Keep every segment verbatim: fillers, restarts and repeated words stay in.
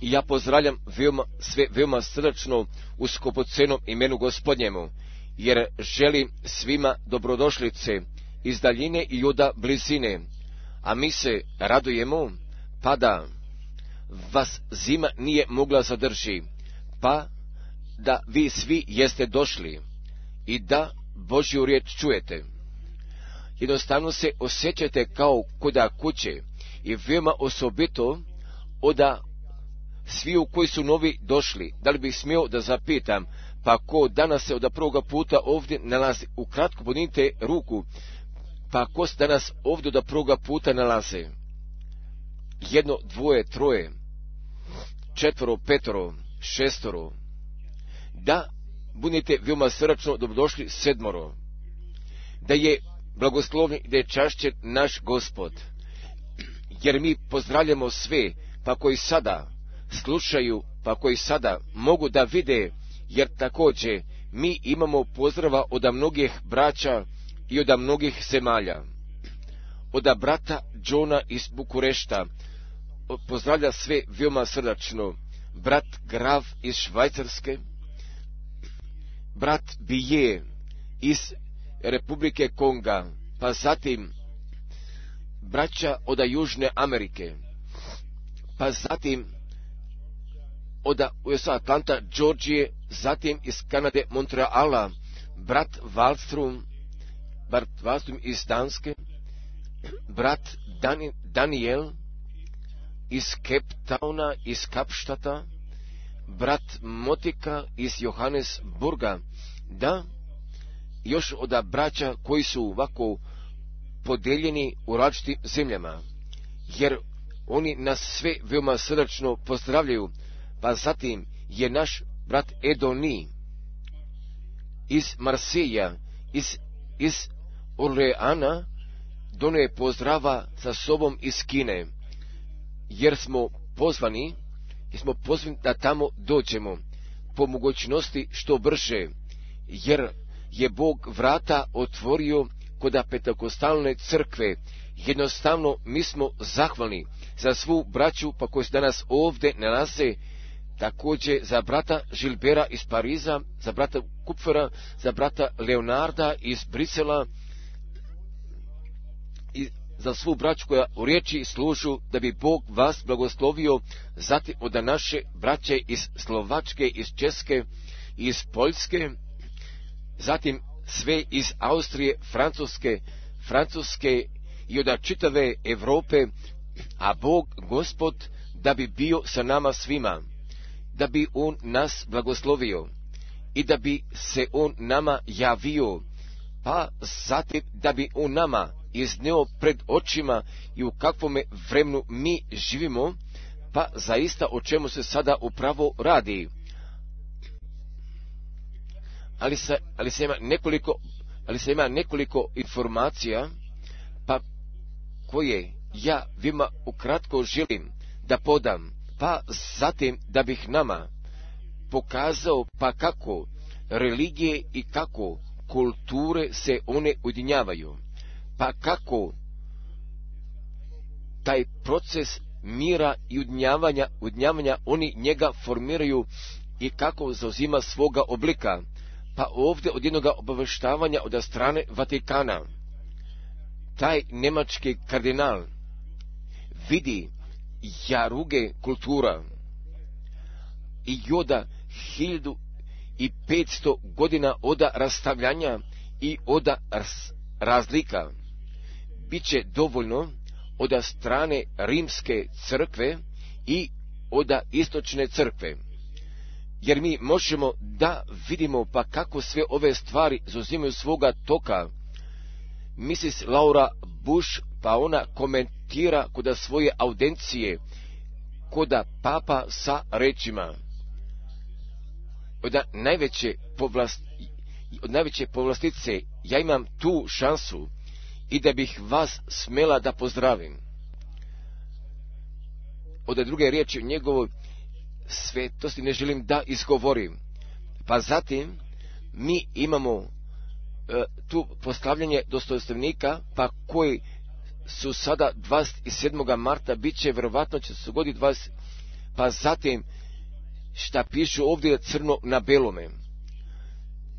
I ja pozdravljam veoma, sve veoma srdačno u skupocjenom imenu Gospodnjemu, jer želim svima dobrodošlice iz daljine i od blizine, a mi se radujemo, pa da vas zima nije mogla zadrži, pa da vi svi jeste došli i da Božju riječ čujete. Jednostavno se osjećate kao koda kuće i veoma osobito oda svi u koji su novi došli. Da li bih smio da zapitam, pa ko danas se od prvoga puta ovdje nalazi, ukratko podnite ruku, pa ko se danas ovdje od prvoga puta nalaze? Jedno, dvoje, troje, četvoro, petoro, šestoro. Da budete veoma srdačno dobrodošli sedmoro. Da je blagoslovni, da je čašćen naš Gospod. Jer mi pozdravljamo sve, pa koji sada slušaju, pa koji sada mogu da vide, jer također mi imamo pozdrava od mnogih braća i od mnogih zemalja. Od brata Johna iz Bukurešta pozdravlja sve veoma srdačno, brat Graf iz Švajcarske, brat Bije iz Republike Konga, pa zatim braća od Južne Amerike, pa zatim od Atlanta, Georgije, zatim iz Kanade, Montreala, brat Valström, brat Valström iz Danske, brat Dan- Daniel iz Cape Towna, iz Kapštata, brat Motika iz Johannesburga, da, još od braća koji su ovako podeljeni u različitim zemljama, jer oni nas sve veoma srdačno pozdravljaju. Pa zatim je naš brat Edoni iz Marsija, iz, iz Orleana, donio je pozdrava sa sobom iz Kine, jer smo pozvani, jer smo pozvani da tamo dođemo, po mogućnosti što brže, jer je Bog vrata otvorio kod pentakostalne crkve. Jednostavno mi smo zahvalni za svu braću pa koji se danas ovdje nalaze, također za brata Žilbera iz Pariza, za brata Kupfera, za brata Leonarda iz Brisela i za svu braću koja u riječi služu, da bi Bog vas blagoslovio. Zatim od naše braće iz Slovačke, iz Česke, iz Poljske, zatim sve iz Austrije, Francuske, Francuske i od čitave Europe, a Bog Gospod da bi bio sa nama svima, da bi On nas blagoslovio i da bi se On nama javio, pa zatim da bi On nama izneo pred očima i u kakvome vremenu mi živimo, pa zaista o čemu se sada upravo radi. Ali se, ali se ima nekoliko, ali se ima nekoliko informacija, pa koje ja vima ukratko želim da podam, pa zatim da bih nama pokazao pa kako religije i kako kulture se one ujedinjavaju, pa kako taj proces mira i ujedinjavanja, ujedinjavanja oni njega formiraju i kako zauzima svoga oblika, pa ovdje od jednoga obaveštavanja od strane Vatikana. Taj nemački kardinal vidi jaruge kultura i joda hiljadu i petsto godina oda rastavljanja i oda razlika biće dovoljno oda strane rimske crkve i oda istočne crkve, jer mi možemo da vidimo pa kako sve ove stvari zauzimaju svoga toka. misis Laura Bush, pa ona komentira koda svoje audencije, koda papa sa rečima. Od najveće, povlast, od najveće povlastice ja imam tu šansu i da bih vas smela da pozdravim. Od druge riječi njegovoj svetosti ne želim da izgovorim. Pa zatim mi imamo tu postavljanje dostojanstvenika, pa koji su sada dvadeset sedmog marta, bit će vjerovatno će se dogoditi dvadeset, pa zatim šta pišu ovdje crno na belome.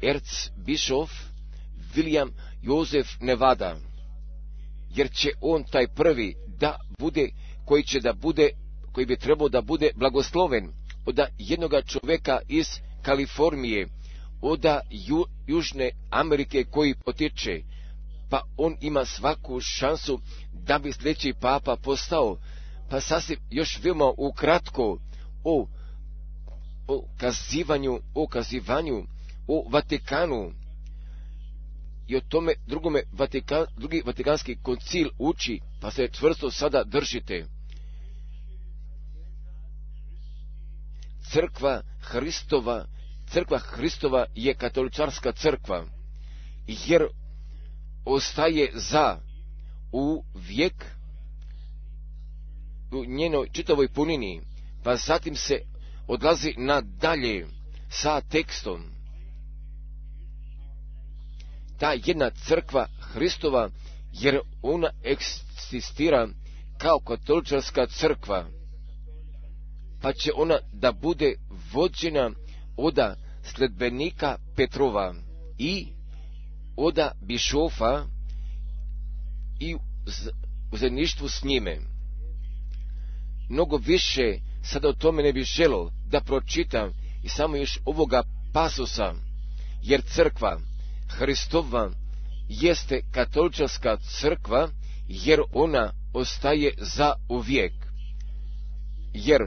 Ercbišov William Josef Nevada, jer će on taj prvi da bude, koji će da bude, koji bi trebao da bude blagosloven od jednoga čovjeka iz Kalifornije, od Ju, Južne Amerike koji potječe, pa on ima svaku šansu da bi sljedeći papa postao. Pa sasvim još veoma ukratko o, o kazivanju, o kazivanju, o Vatikanu i o tome drugome Vatikan, drugi Vatikanski koncil uči, pa se čvrsto sada držite. Crkva Hristova, crkva Hristova je katoličarska crkva, jer ostaje za u vijek u njenoj čitavoj punini, pa zatim se odlazi nadalje sa tekstom. Ta jedna crkva Hristova, jer ona eksistira kao katoličarska crkva, pa će ona da bude vođena od sledbenika Petrova i od bišofa i u zajedništvu s njime. Mnogo više sada o tome ne bih želio da pročitam i samo još ovoga pasusa, jer crkva Hristova jeste katoličarska crkva, jer ona ostaje za uvijek. Jer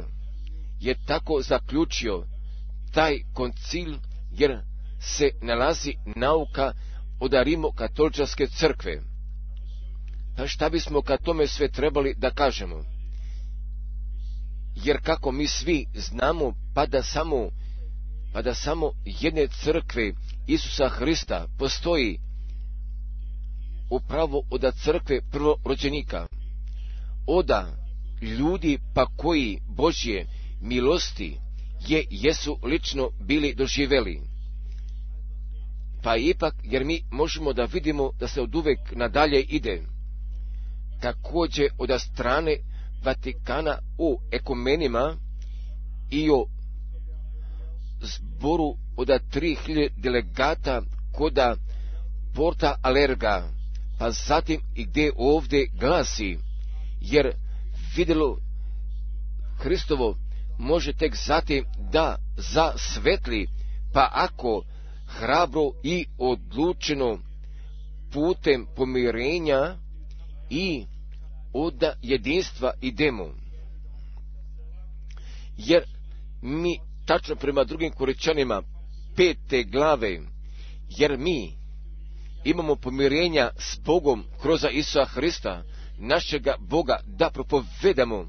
je tako zaključio taj koncil, jer se nalazi nauka od rimokatoličarske crkve. Pa šta bismo ka tome sve trebali da kažemo? Jer kako mi svi znamo, pa da samo, pa da samo jedne crkve Isusa Hrista postoji upravo od crkve prvorođenika, od ljudi pa koji Božje milosti je jesu lično bili doživeli. Pa ipak, jer mi možemo da vidimo da se od uvek nadalje ide. Također od strane Vatikana o ekumenima i o zboru od tri hiljade delegata kod Porta Alerga, pa zatim i gdje ovdje glasi, jer vidjelo Hristovo može tek zatim da zasvetli, pa ako hrabro i odlučeno putem pomirenja i od jedinstva idemo. Jer mi tačno prema drugim Korinčanima pete glave, jer mi imamo pomirenja s Bogom kroz Isusa Hrista, našega Boga, da propovedamo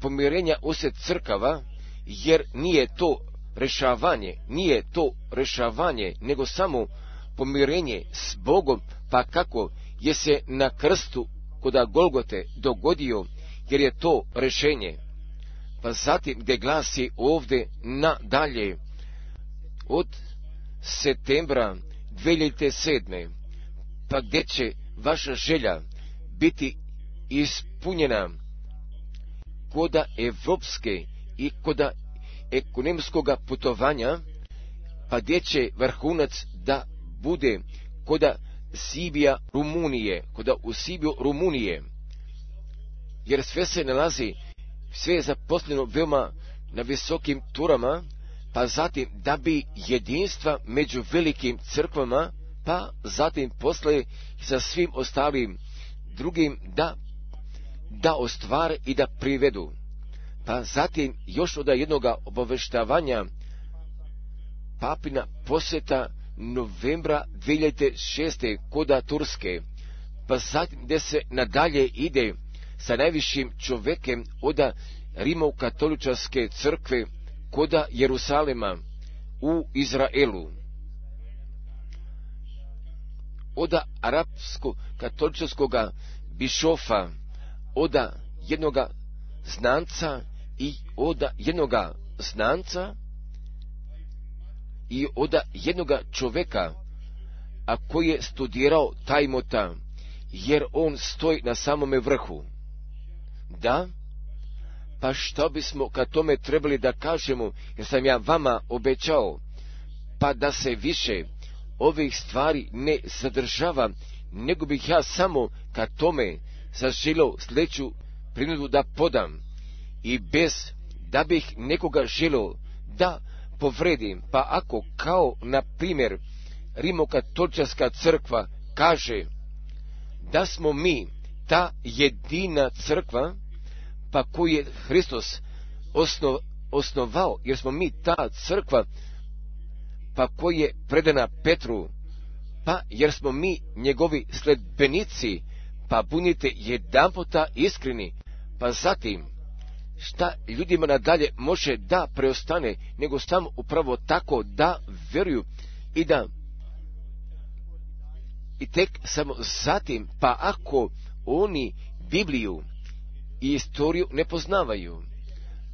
pomirenja usred crkava, jer nije to rešavanje, nije to rešavanje, nego samo pomirenje s Bogom, pa kako je se na krstu kod Golgote dogodio, jer je to rešenje. Pa zatim gdje glasi ovdje nadalje, od septembra dvije hiljade sedme, pa gdje će vaša želja biti ispunjena kod evropske i kod ekonomskog putovanja, pa gdje će vrhunac da bude kod Sibija Rumunije, kod u Sibiju Rumunije, jer sve se nalazi, sve je zaposleno veoma na visokim turama, pa zatim da bi jedinstva među velikim crkvama, pa zatim posle sa svim ostalim drugim da, da ostvare i da privedu. Pa zatim još od jednoga obaveštavanja papina posjeta novembra dvije hiljade šeste. koda Turske, pa zatim gdje se nadalje ide sa najvišim čovjekem od rimokatoličarske crkve koda Jerusalima u Izraelu, od arapsko-katoličarskog bišofa, od jednoga znanca i od jednoga znanca i od jednoga čovjeka, a koji je studirao tajmota, jer on stoji na samome vrhu. Da, Pa što bismo ka tome trebali da kažemo, jer sam ja vama obećao, pa da se više ovih stvari ne zadržava, nego bih ja samo ka tome zaželio sljedeću prinudu da podam, i bez da bih nekoga želio da povredim. Pa ako, kao na primjer, Rimokatolička crkva kaže da smo mi ta jedina crkva, pa koju je Hristos osnov, osnovao, jer smo mi ta crkva, pa koja je predana Petru, pa jer smo mi njegovi sledbenici, pa bunite jedanputa iskreni. Pa zatim, šta ljudima nadalje može da preostane, nego samo upravo tako da vjeruju i da i tek samo zatim, pa ako oni Bibliju i istoriju ne poznavaju,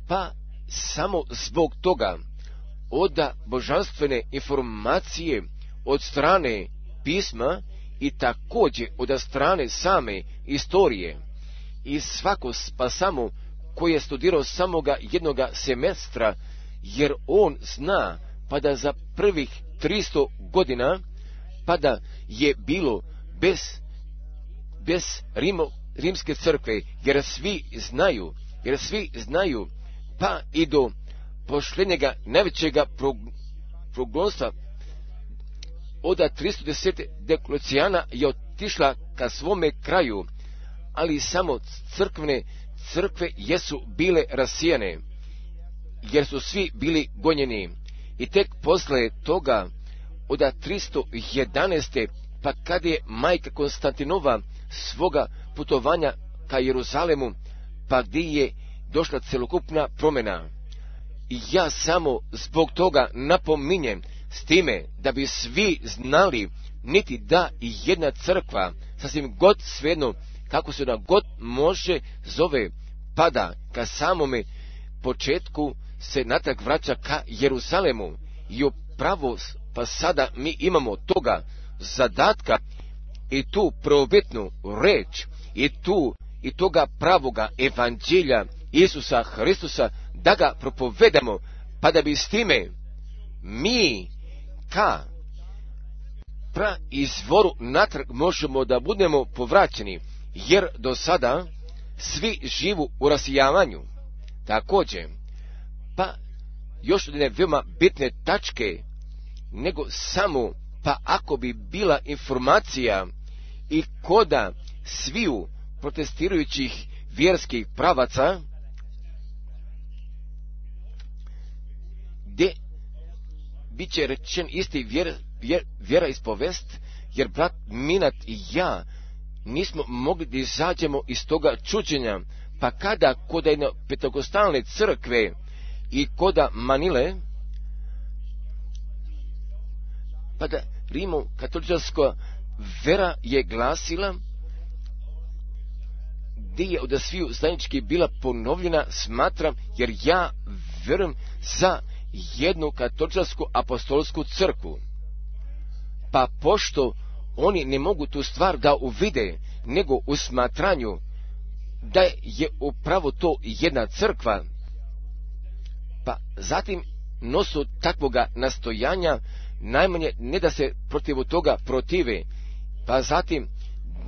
pa samo zbog toga oda božanstvene informacije od strane pisma i također od strane same istorije. I svako, pa samo koji je studirao samoga jednoga semestra, jer on zna pa da za prvih tristo godina pa da je bilo bez, bez Rimo, rimske crkve, jer svi znaju, jer svi znaju, pa i do pošljenjega najvećega progonstva od tristo deset Diokleciana je otišla ka svome kraju, ali samo crkvene crkve jesu bile rasijene, jer su svi bili gonjeni. I tek posle toga od tristo jedanaeste pa kad je majka Konstantinova svoga putovanja ka Jeruzalemu, pa gdje je došla celokupna promjena. I ja samo zbog toga napominjem, s time da bi svi znali, niti da i jedna crkva, sasvim god svejedno kako se ona god može zove, pada ka samome početku se natrag vraća ka Jerusalemu. I upravo pa sada mi imamo toga zadatka i tu prvobitnu reč i tu i toga pravoga evanđelja Isusa Hristusa da ga propovedamo, pa da bi s time mi ka pra izvoru natrag možemo da budemo povraćeni, jer do sada svi živu u rasijavanju. Također, pa još jedne veoma bitne tačke, nego samo pa ako bi bila informacija i koda sviju protestirajućih vjerskih pravaca, gdje bit će rečen isti vjer, vjer, vjera ispovest, jer brat Minat i ja nismo mogli da izađemo iz toga čuđenja. Pa kada koda jedne pentakostalne crkve i koda Manile, pa da Rimokatolička vera je glasila, gdje je od sviju zajednički bila ponovljena, smatram, jer ja vjerujem za jednu katoličku apostolsku crkvu. Pa pošto oni ne mogu tu stvar da uvide, nego u smatranju da je upravo to jedna crkva, pa zatim nosu takvoga nastojanja najmanje ne da se protiv toga protive, pa zatim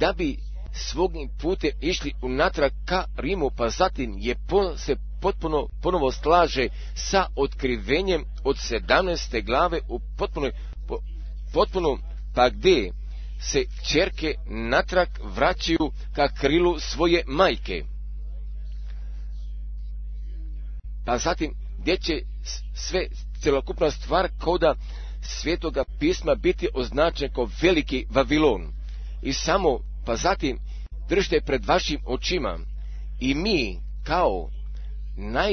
da bi svogim putem išli unatrag ka Rimu, pa zatim je po, se potpuno ponovo slaže sa otkrivenjem od sedamnaeste glave u potpuno, po, potpuno pa gdje se čerke natrag vraćaju ka krilu svoje majke. Pa zatim gdje će sve celokupna stvar koda Svjetoga pisma biti označen kao veliki Vavilon. I samo pa zatim držite pred vašim očima i mi kao naj,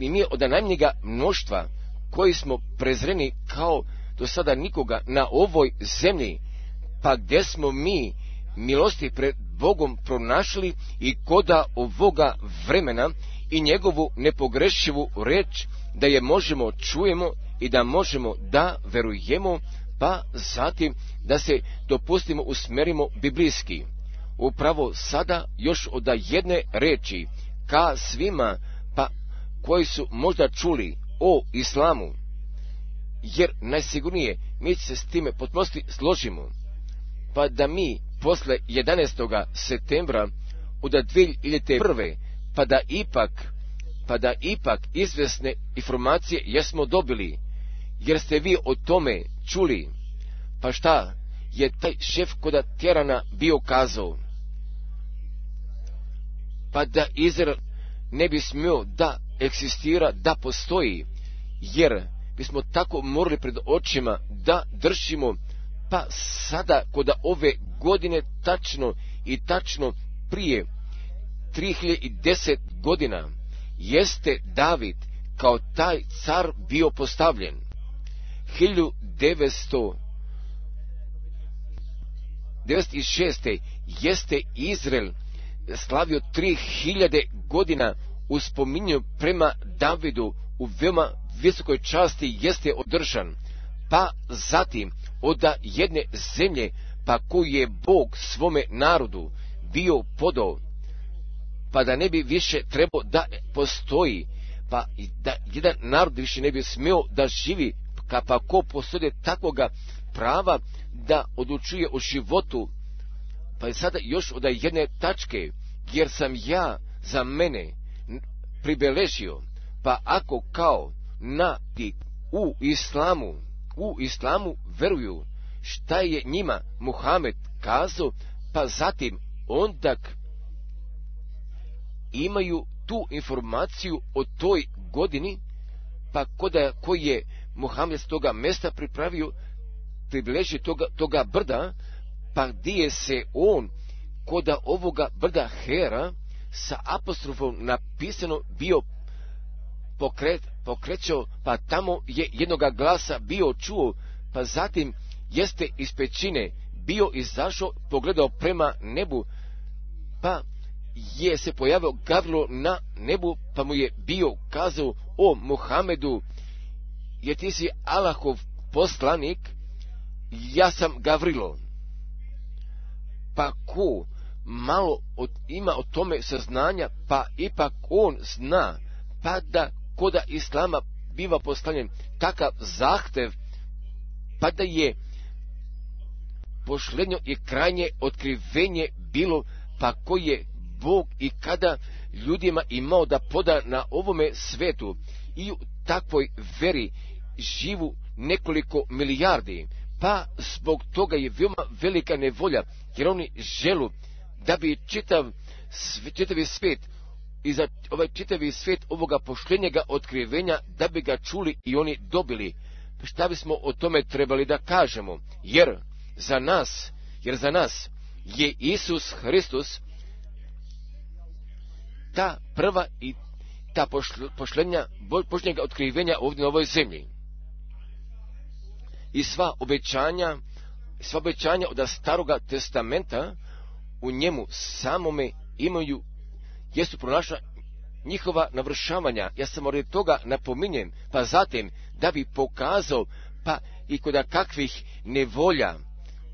i mi od najmnjega mnoštva koji smo prezreni kao do sada nikoga na ovoj zemlji, pa gdje smo mi milosti pred Bogom pronašli i koda ovoga vremena i njegovu nepogrešivu reč da je možemo čujemo i da možemo da verujemo, pa zatim da se dopustimo usmerimo biblijski. Upravo sada još od jedne reči ka svima pa koji su možda čuli o islamu, jer najsigurnije mi se s time potpunosti složimo, pa da mi posle jedanaestog septembra od dvije hiljade prve pa da ipak pa da ipak izvjesne informacije jesmo dobili, jer ste vi o tome čuli, pa šta je taj šef koda tjerana bio kazao? Pa da Izrael ne bi smio da eksistira, da postoji, jer bismo tako morali pred očima da držimo, pa sada koda ove godine tačno i tačno prije tri hiljade deset godina jeste David kao taj car bio postavljen. hiljadu devetsto devedeset šeste jeste Izrael slavio tri hiljade godina u spominju prema Davidu, u veoma visokoj časti jeste održan. Pa zatim od jedne zemlje pa koju je Bog svome narodu bio podao, pa da ne bi više trebao da postoji, pa da jedan narod više ne bi smio da živi, pa ko postoje takvoga prava da odlučuje o životu. Pa je sada još od jedne tačke, jer sam ja za mene pribeležio, pa ako kao natik u islamu, u islamu veruju šta je njima Muhamed kazao, pa zatim ondak imaju tu informaciju o toj godini, pa koda koji je Muhamed s toga mjesta pripravio, približi toga, toga brda, pa gdje se on koda ovoga brda Hera sa apostrofom napisano bio pokret, pokrećao, pa tamo je jednoga glasa bio čuo, pa zatim jeste iz pećine bio izašao, pogledao prema nebu, pa je se pojavio Gavrilo na nebu, pa mu je bio kazao, o Muhamedu, jer ti si Allahov poslanik, ja sam Gavrilo. Pa ko malo od, ima o tome saznanja, pa ipak on zna, pa da koda islama biva postavljen takav zahtev, pa da je posljednje i krajnje otkrivenje bilo, pa ko je Bog i kada ljudima imao da poda na ovome svetu i u takvoj veri živu nekoliko milijardi, pa zbog toga je veoma velika nevolja, jer oni želu da bi čitav, čitavi svijet i za ovaj čitavi svijet ovoga pošljenjega otkrivenja, da bi ga čuli i oni dobili. Šta bismo o tome trebali da kažemo? Jer za nas, jer za nas je Isus Hristos ta prva i ta pošljenja, pošljenjega otkrivenja ovdje na ovoj zemlji. I sva obećanja, sva obećanja od Staroga testamenta u njemu samome imaju, jesu pronašla njihova navršavanja. Ja sam od toga napominjem, pa zatim da bi pokazao, pa i kod kakvih nevolja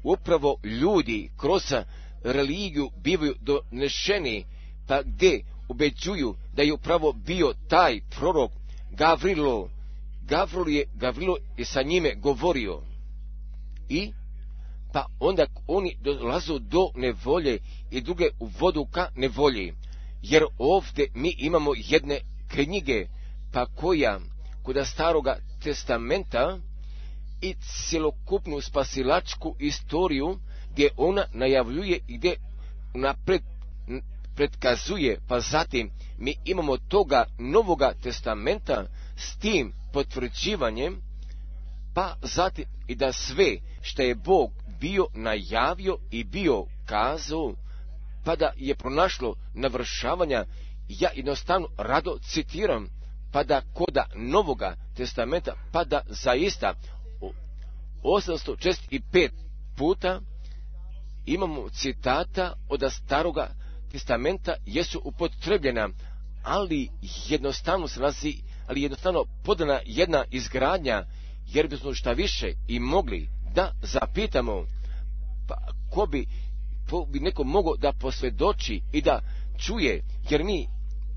upravo ljudi kroz religiju bivaju donešeni, pa gdje obećuju da je upravo bio taj prorok Gavrilo, Gavrilo je, Gavrilo je sa njime govorio. I pa onda oni dolazu do nevolje i druge u vodu ka nevolji. Jer ovdje mi imamo jedne knjige, pa koja kod Staroga testamenta i cjelokupnu spasilačku istoriju, gdje ona najavljuje i gdje napred predkazuje, pa zatim mi imamo toga Novoga testamenta s tim potvrđivanjem, pa zatim i da sve što je Bog bio najavio i bio kazao, pa da je pronašlo navršavanja. Ja jednostavno rado citiram, pa da koda Novoga testamenta, pa da zaista osamsto šezdeset pet puta imamo citata od Staroga testamenta jesu upotrebljena, ali jednostavno se nalazi, ali jednostavno podana jedna izgradnja, jer bismo šta više i mogli da zapitamo, pa ko bi, ko bi neko mogao da posvjedoči i da čuje, jer mi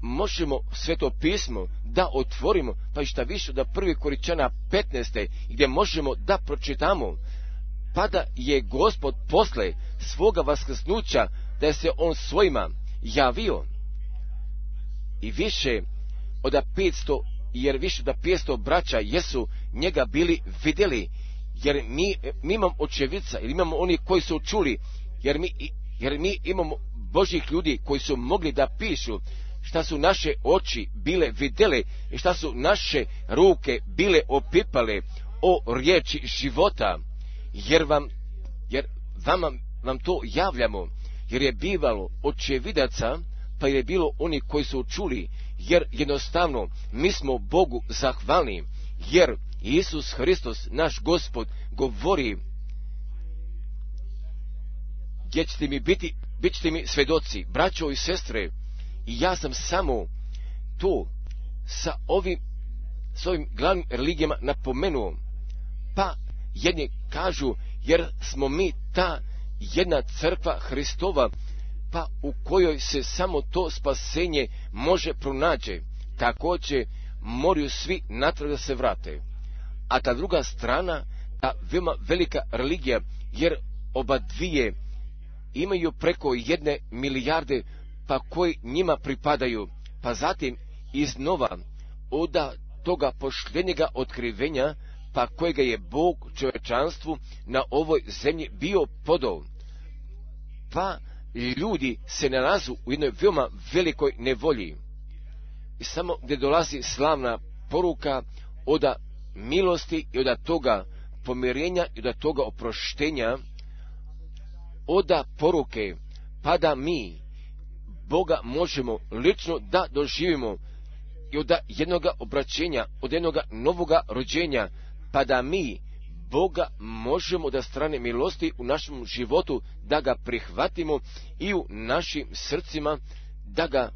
možemo sveto pismo da otvorimo, pa i šta više da prvi Korinčana petnaeste gdje možemo da pročitamo, pa da je Gospod posle svoga vaskrsnuća da je se on svojima javio i više od petsto, jer više da petsto braća jesu njega bili vidjeli, jer mi, mi imamo očevica, jer imamo oni koji su čuli, jer mi, jer mi imamo Božih ljudi koji su mogli da pišu šta su naše oči bile vidjele i šta su naše ruke bile opipale o riječi života, jer vam, jer vama, vam to javljamo, jer je bivalo očevidaca, pa je bilo oni koji su čuli, jer jednostavno mi smo Bogu zahvalni, jer Isus Hristos, naš Gospod, govori, gdje ćete mi biti, bit ćete mi svedoci, braćo i sestre, i ja sam samo to sa ovim, s ovim glavnim religijama napomenuo, pa jedni kažu, jer smo mi ta jedna crkva Hristova, pa u kojoj se samo to spasenje može pronaći, također moraju svi natrag da se vrate. A ta druga strana, ta veoma velika religija, jer oba dvije imaju preko jedne milijarde, pa koji njima pripadaju, pa zatim iznova od toga posljednjega otkrivenja, pa kojega je Bog čovječanstvu na ovoj zemlji bio podao, pa ljudi se nalazu u jednoj veoma velikoj nevolji. I samo gdje dolazi slavna poruka od milosti i od toga pomirenja i od toga oproštenja, od poruke, pa da mi Boga možemo lično da doživimo i od jednoga obraćenja, od jednoga novoga rođenja, pa da mi Boga možemo da strane milosti u našem životu, da ga prihvatimo i u našim srcima, da ga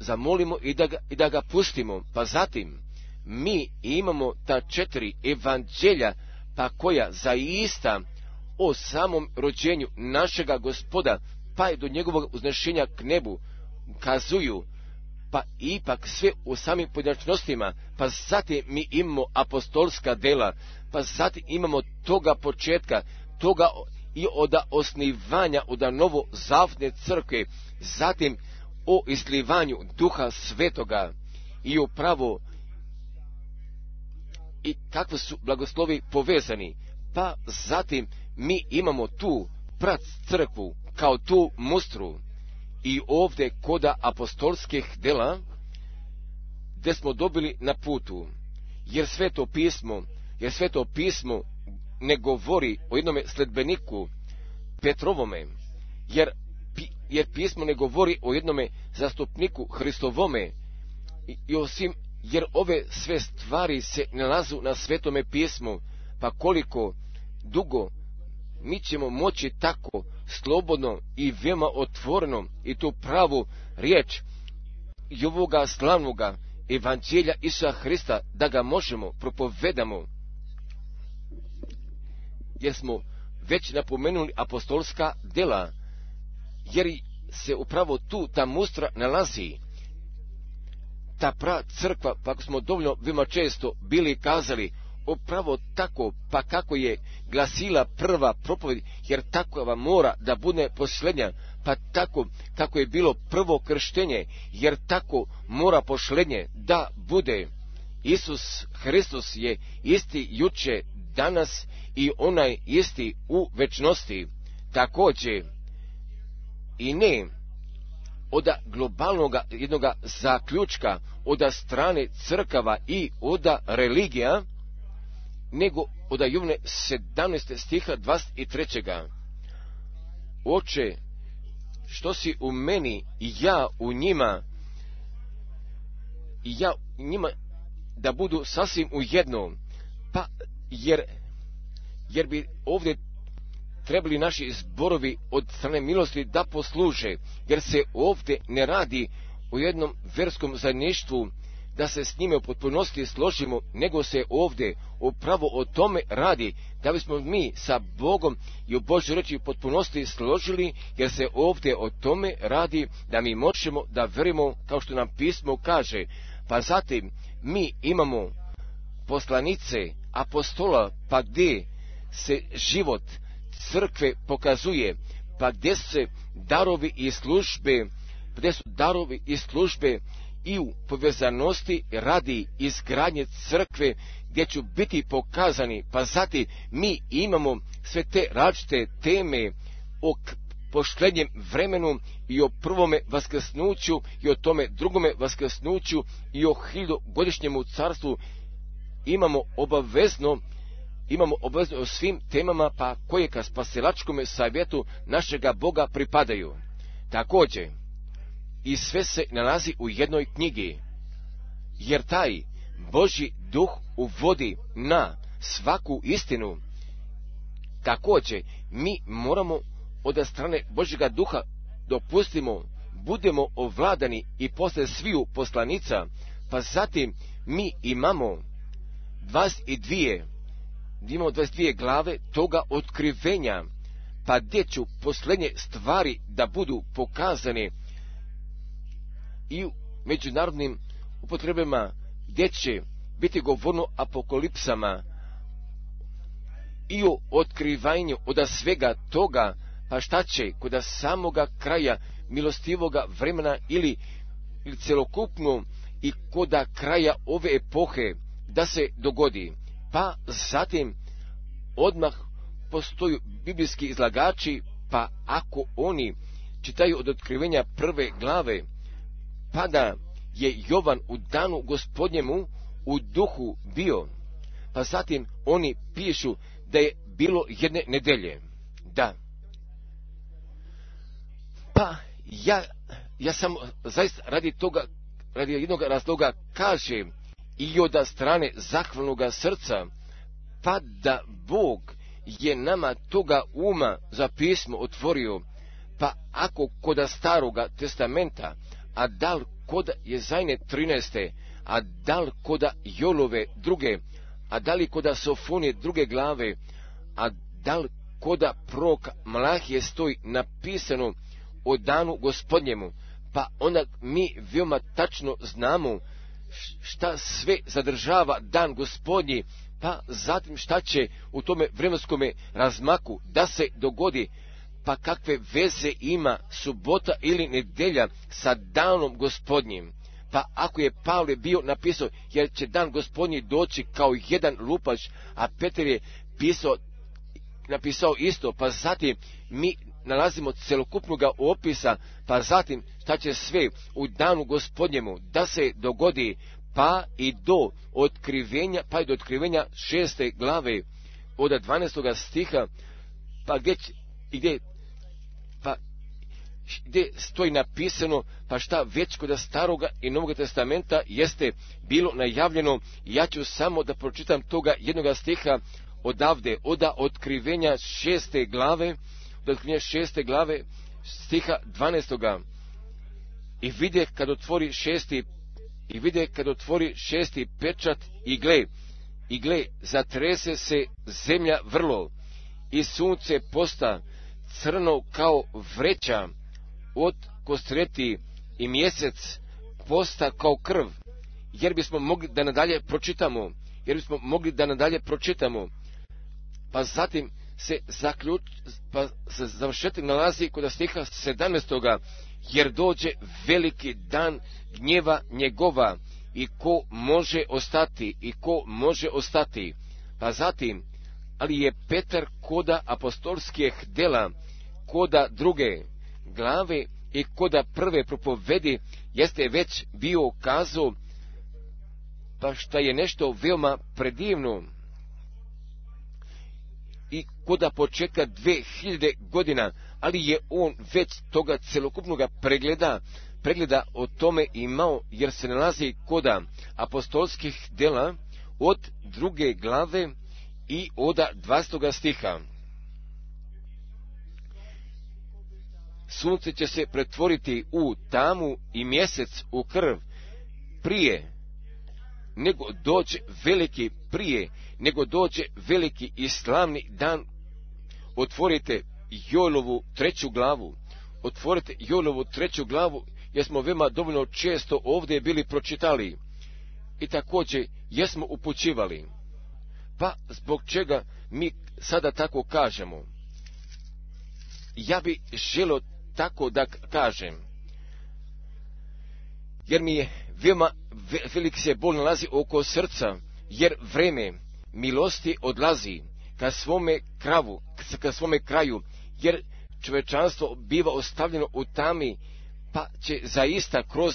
zamolimo i da ga, i da ga pustimo. Pa zatim, mi imamo ta četiri evanđelja, pa koja zaista o samom rođenju našega Gospoda, pa je do njegovog uznešenja k nebu, kazuju, pa ipak sve u samim pojedinačnostima, pa zatim mi imamo apostolska dela, pa zatim imamo toga početka, toga i od osnivanja, od novo zavne crkve, zatim o izlivanju Duha Svetoga i upravo i kakvi su blagoslovi povezani, pa zatim mi imamo tu prac crkvu kao tu mustru. I ovdje koda apostolskih dela, gdje smo dobili na putu, jer sveto pismo, jer sveto pismo ne govori o jednome sledbeniku Petrovome, jer, jer pismo ne govori o jednome zastupniku Hristovome i, i osim, jer ove sve stvari se nalazu na svetome pismu, pa koliko dugo mi ćemo moći tako slobodno i veoma otvoreno i tu pravu riječ i ovoga slavnoga evanđelja Isusa Hrista da ga možemo propovedamo, jer smo već napomenuli apostolska dela, jer se upravo tu ta mustra nalazi, ta pra crkva, pa smo dovoljno veoma često bili kazali upravo tako, pa kako je glasila prva propovjed, jer takva mora da bude posljednja, pa tako kako je bilo prvo krštenje, jer tako mora posljednje da bude. Isus Hristos je isti juče, danas i onaj isti u večnosti. Također i ne od globalnog jednog zaključka od strane crkava i od religija, nego od Jovne sedamnaestog stiha dvadeset trećeg. Oče, što si u meni i ja u njima, i ja u njima da budu sasvim ujedno, pa jer, jer bi ovdje trebali naši zborovi od strane milosti da posluže, jer se ovdje ne radi o jednom verskom zajedništvu, da se s njime u potpunosti složimo, nego se ovdje upravo o tome radi, da bismo mi sa Bogom i u Božoj riječi u potpunosti složili, jer se ovdje o tome radi da mi možemo da verimo kao što nam pismo kaže. Pa zatim mi imamo poslanice, apostola, pa gdje se život crkve pokazuje, pa gdje se darovi i službe, gdje su darovi i službe i u povezanosti radi izgradnje crkve gdje ću biti pokazani. Pa zatim mi imamo sve te različite teme o posljednjem vremenu i o prvome vaskrsnuću i o tome drugome vaskrsnuću i o hiljadugodišnjemu carstvu. Imamo obavezno Imamo obavezno o svim temama pa koje ka spasilačkome savjetu našega Boga pripadaju. Također, i sve se nalazi u jednoj knjigi, jer taj Božji duh uvodi na svaku istinu. Također, mi moramo od strane Božjega duha dopustimo, budemo ovladani i posle sviju poslanica, pa zatim mi imamo dvadeset dva imamo dvadeset dvije glave toga otkrivenja, pa gdje ću posljednje stvari da budu pokazane i u međunarodnim upotrebama, gdje će biti govorno apokalipsama i o otkrivanju od svega toga, pa šta će kod samoga kraja milostivoga vremena ili, ili celokupno i kod kraja ove epohe da se dogodi. Pa zatim odmah postoju biblijski izlagači, pa ako oni čitaju od otkrivenja prve glave, pa da je Jovan u danu gospodnjemu u duhu bio, pa zatim oni pišu da je bilo jedne nedelje. Da. Pa ja, ja sam zaista radi toga, radi jednog razloga kažem, i od strane zahvalnoga srca, pa da Bog je nama toga uma za pismo otvorio, pa ako kod staroga testamenta, a dal kod Jezajne trinaeste, a dal kod Jolove druge, a dali kod Sofonije druge glave, a dal kod proroka Malahije stoji napisano o danu gospodnjemu, pa onda mi veoma tačno znamo šta sve zadržava dan gospodnji, pa zatim šta će u tome vremenskome razmaku da se dogodi, pa kakve veze ima subota ili nedelja sa danom gospodnjim. Pa ako je Pavle bio napisao, jer će dan gospodnji doći kao jedan lupač, a Peter je pisao, napisao isto, pa zatim mi nalazimo celokupnoga opisa, pa zatim šta će sve u danu gospodnjemu da se dogodi, pa i do otkrivenja, pa i do otkrivenja šeste glave od dvanaestoga stiha, pa gdje, gdje, pa gdje stoji napisano, pa šta već kod staroga i novog testamenta jeste bilo najavljeno. Ja ću samo da pročitam toga jednoga stiha odavde, od otkrivenja šeste glave, do otkrivenja šeste glave, stiha dvanaestoga. I vide kad otvori šesti, i vide kad otvori šesti pečat, i gle, i gle, zatrese se zemlja vrlo, i sunce posta crno kao vreća od kostreti, i mjesec posta kao krv, jer bismo mogli da nadalje pročitamo, jer bismo mogli da nadalje pročitamo, pa zatim se zaključ, pa se završetak nalazi kod stiha sedamnaestoga. Jer dođe veliki dan gnjeva njegova, i ko može ostati, i ko može ostati. Pa zatim, ali je Petar koda apostolskih dela, koda druge glave i koda prve propovedi, jeste već bio kazao, pa šta je nešto veoma predivno, i koda počeka dve hiljade godina, ali je on već toga celokupnoga pregleda, pregleda o tome imao, jer se nalazi koda apostolskih dela od druge glave i od dvadesetog stiha. Sunce će se pretvoriti u tamu i mjesec u krv prije nego dođe veliki prije, nego dođe veliki i slavni dan. Otvorite Joilovu treću glavu, otvorite Joilovu treću glavu, jer smo veoma dovoljno često ovdje bili pročitali i također jesmo upućivali. Pa zbog čega mi sada tako kažemo? Ja bi želio tako da kažem, jer mi je veoma velik se bol nalazi oko srca, jer vreme milosti odlazi ka svome kravu, ka svome kraju, jer čovečanstvo biva ostavljeno u tami, pa će zaista kroz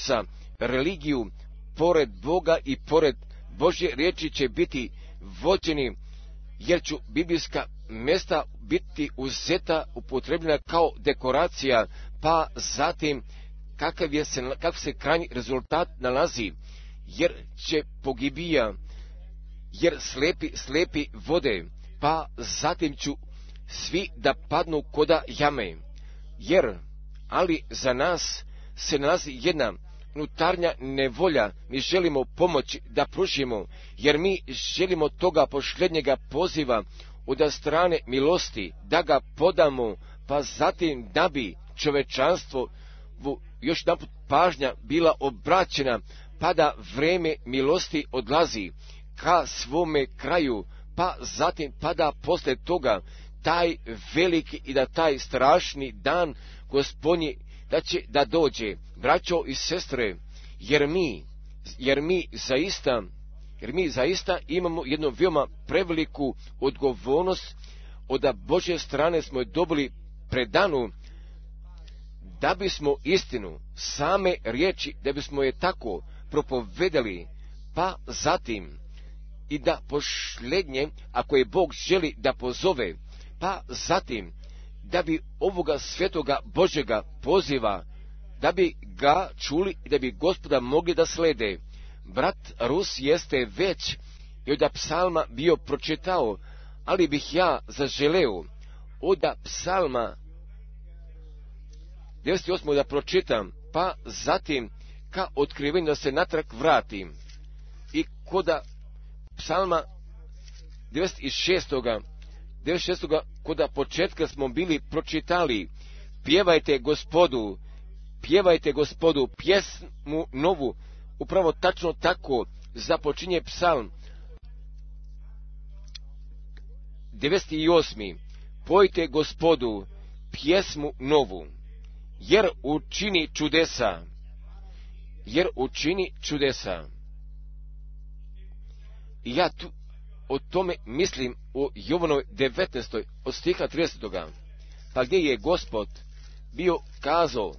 religiju, pored Boga i pored Božje riječi će biti vođeni, jer će biblijska mjesta biti uzeta, upotrebljena kao dekoracija, pa zatim kakav je se, kakav se krajnji rezultat nalazi, jer će pogibija, jer slepi, slepi vode, pa zatim ću svi da padnu koda jame, jer, ali za nas se nalazi jedna unutarnja nevolja, mi želimo pomoći da pružimo, jer mi želimo toga posljednjega poziva od strane milosti, da ga podamo, pa zatim da bi čovečanstvo još naput pažnja bila obraćena, pa da vreme milosti odlazi ka svome kraju, pa zatim pada posle toga taj veliki i da taj strašni dan Gospodnji da će da dođe, braćo i sestre, jer mi, jer mi zaista, jer mi zaista imamo jednu veoma preveliku odgovornost, od Božje strane smo je dobili predanu, da bismo istinu, same riječi, da bismo je tako propovedali, pa zatim i da posljednje, ako je Bog želi da pozove, pa zatim da bi ovoga svetoga Božjega poziva, da bi ga čuli i da bi Gospoda mogli da slede. Brat Rus jeste već i od psalma bio pročitao, ali bih ja zaželeo od psalma devedeset osam da pročitam, pa zatim ka otkrivenju da se natrag vratim. I koda psalma devedeset šest. devedeset šest. koda početka smo bili pročitali, pjevajte Gospodu, pjevajte Gospodu, pjesmu novu, upravo tačno tako započinje psalm devedeset osam. Pojte Gospodu pjesmu novu, jer učini čudesa, jer učini čudesa. I ja tu o tome mislim u Jovanoj devetnaestoj od stiha trideset. Pa gdje je Gospod bio kazao,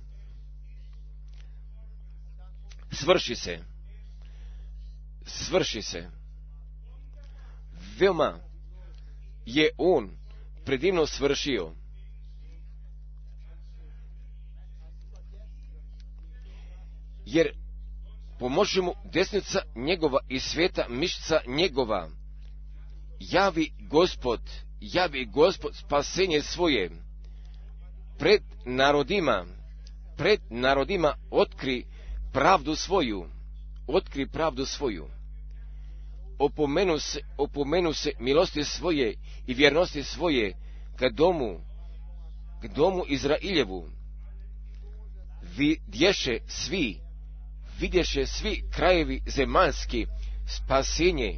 svrši se, svrši se. Veoma je on predivno svršio. Jer pomože mu desnica njegova i sveta mišica njegova. Javi Gospod, javi Gospod spasenje svoje. Pred narodima, pred narodima otkri pravdu svoju, otkri pravdu svoju. Opomenu se, opomenu se milosti svoje i vjernosti svoje ka domu, k domu Izrailjevu. Vidješe svi, vidješe svi krajevi zemaljski spasenje,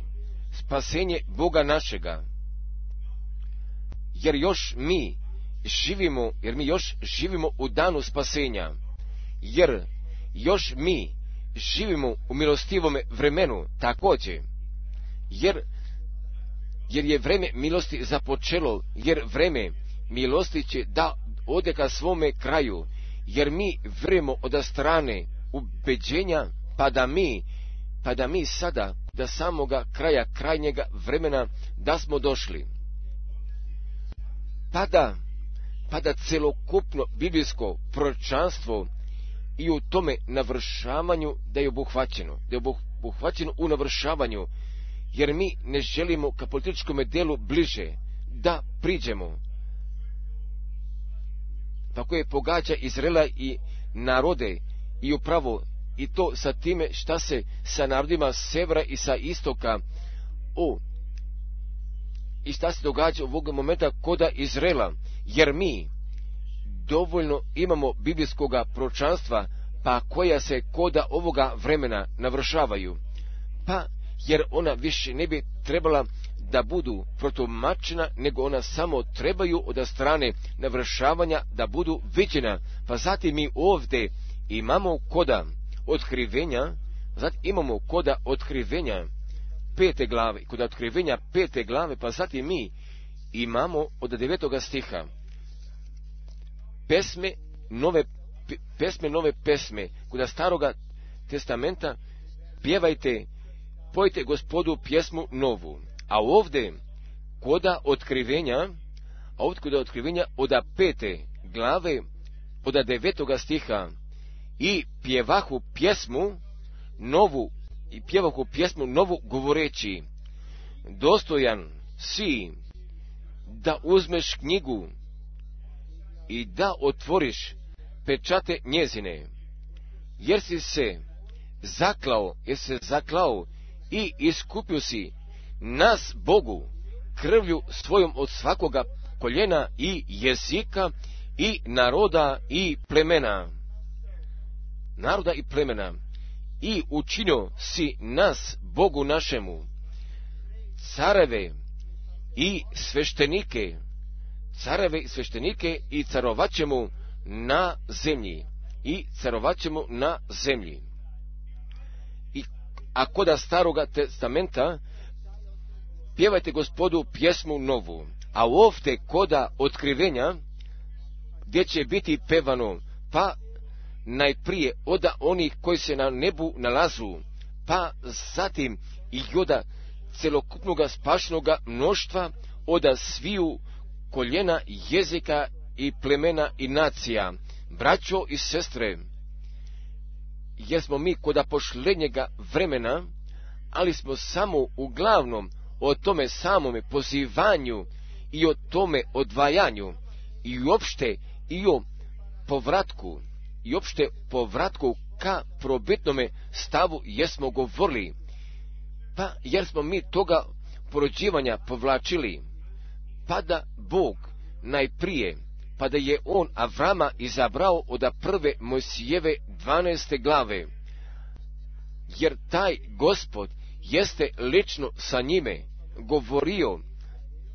spasenje Boga našega. Jer još mi živimo, jer mi još živimo u danu spasenja, jer još mi živimo u milostivome vremenu također, jer, jer je vreme milosti započelo, jer vreme milosti će da ode ka svome kraju, jer mi vremo od strane ubeđenja, pa da mi, pa da mi sada da samoga kraja krajnjega vremena da smo došli. Pa da, pa da celokupno biblijsko proročanstvo i u tome navršavanju da je obuhvaćeno, da je obuhvaćeno u navršavanju, jer mi ne želimo ka političkom delu bliže da priđemo, pa koje pogađa Izraela i narode i upravo i to sa time šta se sa narodima severa i sa istoka u i šta se događa ovog momenta koda Izraela, jer mi dovoljno imamo biblijskog proročanstva, pa koja se koda ovoga vremena navršavaju, pa jer ona više ne bi trebala da budu protumačena, nego ona samo trebaju od strane navršavanja da budu viđena. Pa zatim mi ovdje imamo koda otkrivenja, zatim imamo koda otkrivenja pete glave, koda otkrivenja pete glave, pa zatim mi imamo od devetoga stiha pesme nove, pesme nove pesme, koda staroga testamenta pjevajte, pojte gospodu pjesmu novu. A ovdje koda otkrivenja, a ovdje koda otkrivenja od pete glave, od devetoga stiha, i pjevahu pjesmu novu, i pjevahu pjesmu novu govoreći, dostojan si da uzmeš knjigu i da otvoriš pečate njezine, jer si se zaklao, jer se zaklao i iskupio si nas Bogu krvlju svojom od svakoga koljena i jezika i naroda i plemena. Naroda i plemena. I učinio si nas Bogu našemu careve i sveštenike, careve i sveštenike i carovaćemo na zemlji, i carovaćemo na zemlji. I, a koda staroga testamenta pjevajte gospodu pjesmu novu, a ovdje koda otkrivenja, gdje će biti pevano, pa najprije oda onih koji se na nebu nalazu, pa zatim i oda celokupnoga spašnoga mnoštva, oda sviju koljena, jezika i plemena i nacija, braćo i sestre, jer smo mi koda posljednjega vremena, ali smo samo uglavnom o tome samome pozivanju i o tome odvajanju i uopšte i o povratku i uopšte povratku ka probitnome stavu jesmo govorili, pa jer smo mi toga porođivanja povlačili, pa da Bog najprije, pa da je on Avrama izabrao od prve Mojsijeve dvanaeste glave, jer taj Gospod jeste lično sa njime govorio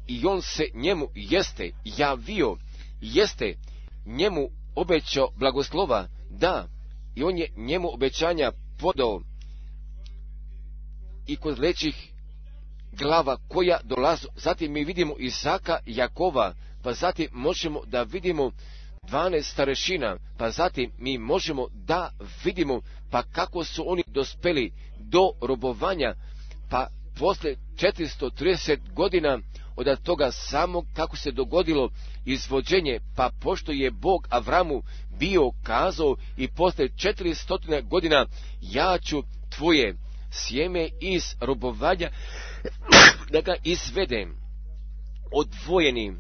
i on se njemu jeste javio, jeste njemu obećao blagoslova, da, i on je njemu obećanja podao i kod lećih glava koja dolazu. Zatim mi vidimo Isaka, Jakova, pa zatim možemo da vidimo dvanaest starešina, pa zatim mi možemo da vidimo pa kako su oni dospeli do robovanja, pa posle četiristo trideset godina od toga samog kako se dogodilo izvođenje, pa pošto je Bog Avramu bio kazao i posle četiristo godina ja ću tvoje sjeme iz robovanja da ga izvedem odvojeni,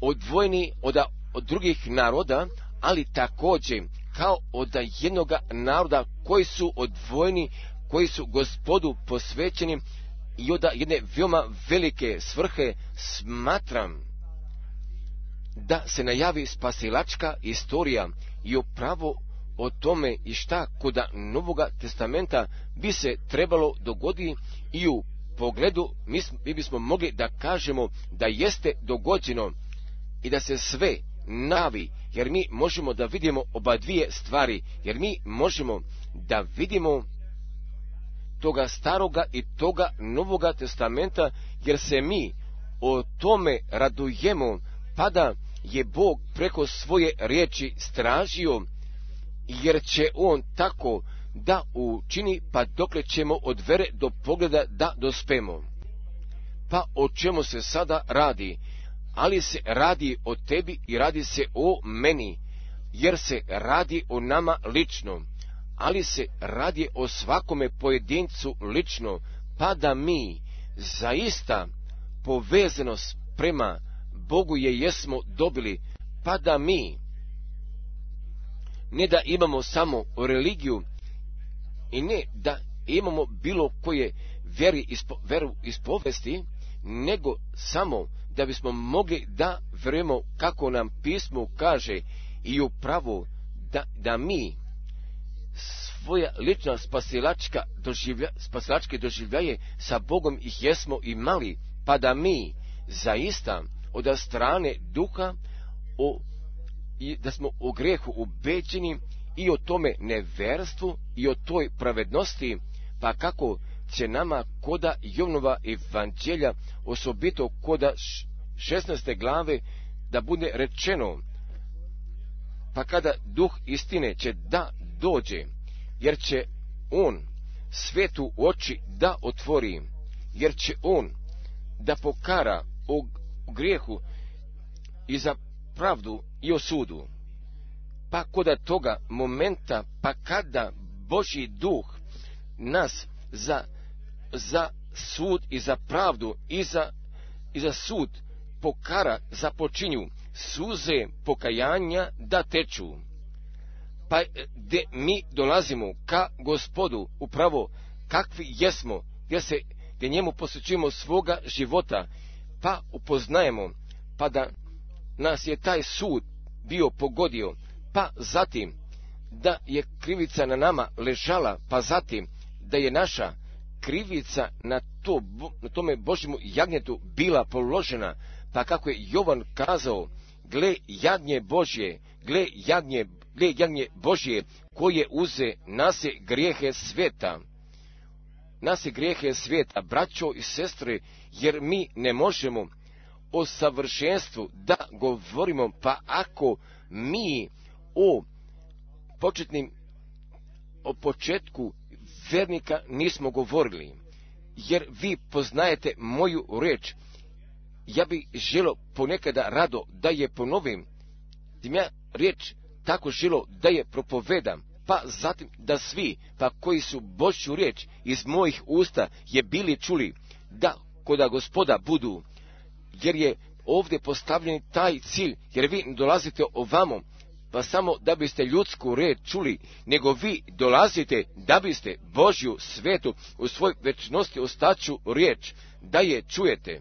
odvojeni od, od drugih naroda, ali također kao od jednoga naroda koji su odvojeni, koji su gospodu posvećeni i od jedne veoma velike svrhe. Smatram da se najavi spasilačka istorija i upravo o tome i šta koda Novoga testamenta bi se trebalo dogoditi i u pogledu mi, mi bismo mogli da kažemo da jeste dogođeno i da se sve navi, jer mi možemo da vidimo oba dvije stvari, jer mi možemo da vidimo toga staroga i toga Novoga testamenta, jer se mi o tome radujemo, pa da je Bog preko svoje riječi stražio, jer će on tako da učini, pa dokle ćemo od vere do pogleda da dospemo. Pa o čemu se sada radi? Ali se radi o tebi i radi se o meni, jer se radi o nama lično, ali se radi o svakome pojedincu lično, pa da mi zaista povezanost prema Bogu je jesmo dobili, pa da mi ne da imamo samo religiju I ne da imamo bilo koje vjeri ispo, veru iz povijesti, nego samo da bismo mogli da vjerujemo kako nam pismo kaže i upravo da, da mi svoja lična spasilačka doživlja, spasilačke doživljaje sa Bogom ih jesmo imali, pa da mi zaista od strane duha o, i da smo o grijehu ubeđeni i o tome neverstvu i o toj pravednosti, pa kako će nama koda Jovnova evanđelja, osobito koda šesnaeste glave, da bude rečeno, pa kada duh istine će da dođe, jer će on svetu oči da otvori, jer će on da pokara o grijehu i za pravdu i o sudu. Pa koda toga momenta, pa kada Božji duh nas za, za sud i za pravdu i za, i za sud pokara za počinju, suze pokajanja da teču. Pa gdje mi dolazimo ka Gospodu, upravo kakvi jesmo, gdje se gdje njemu posvećujemo svoga života, pa upoznajemo, pa da nas je taj sud bio pogodio, pa zatim da je krivica na nama ležala, pa zatim da je naša krivica na, to, na tome Božjemu jagnjetu bila položena, pa kako je Jovan kazao, gle jagnje Božje, gle jagnje, gle jagnje Božje, koje uze nase grijehe svijeta. Nase grijehe svijeta, braćo i sestre, jer mi ne možemo o savršenstvu da govorimo, pa ako mi o početnim, o početku vernika nismo govorili, jer vi poznajete moju riječ. Ja bi želo ponekada rado da je ponovim, tim ja riječ tako želo da je propovedam, pa zatim da svi, pa koji su Božju riječ iz mojih usta je bili čuli, da koda Gospoda budu, jer je ovdje postavljen taj cilj, jer vi dolazite ovamo, pa samo da biste ljudsku riječ čuli, nego vi dolazite da biste Božju svetu u svoj večnosti ostaću riječ, da je čujete.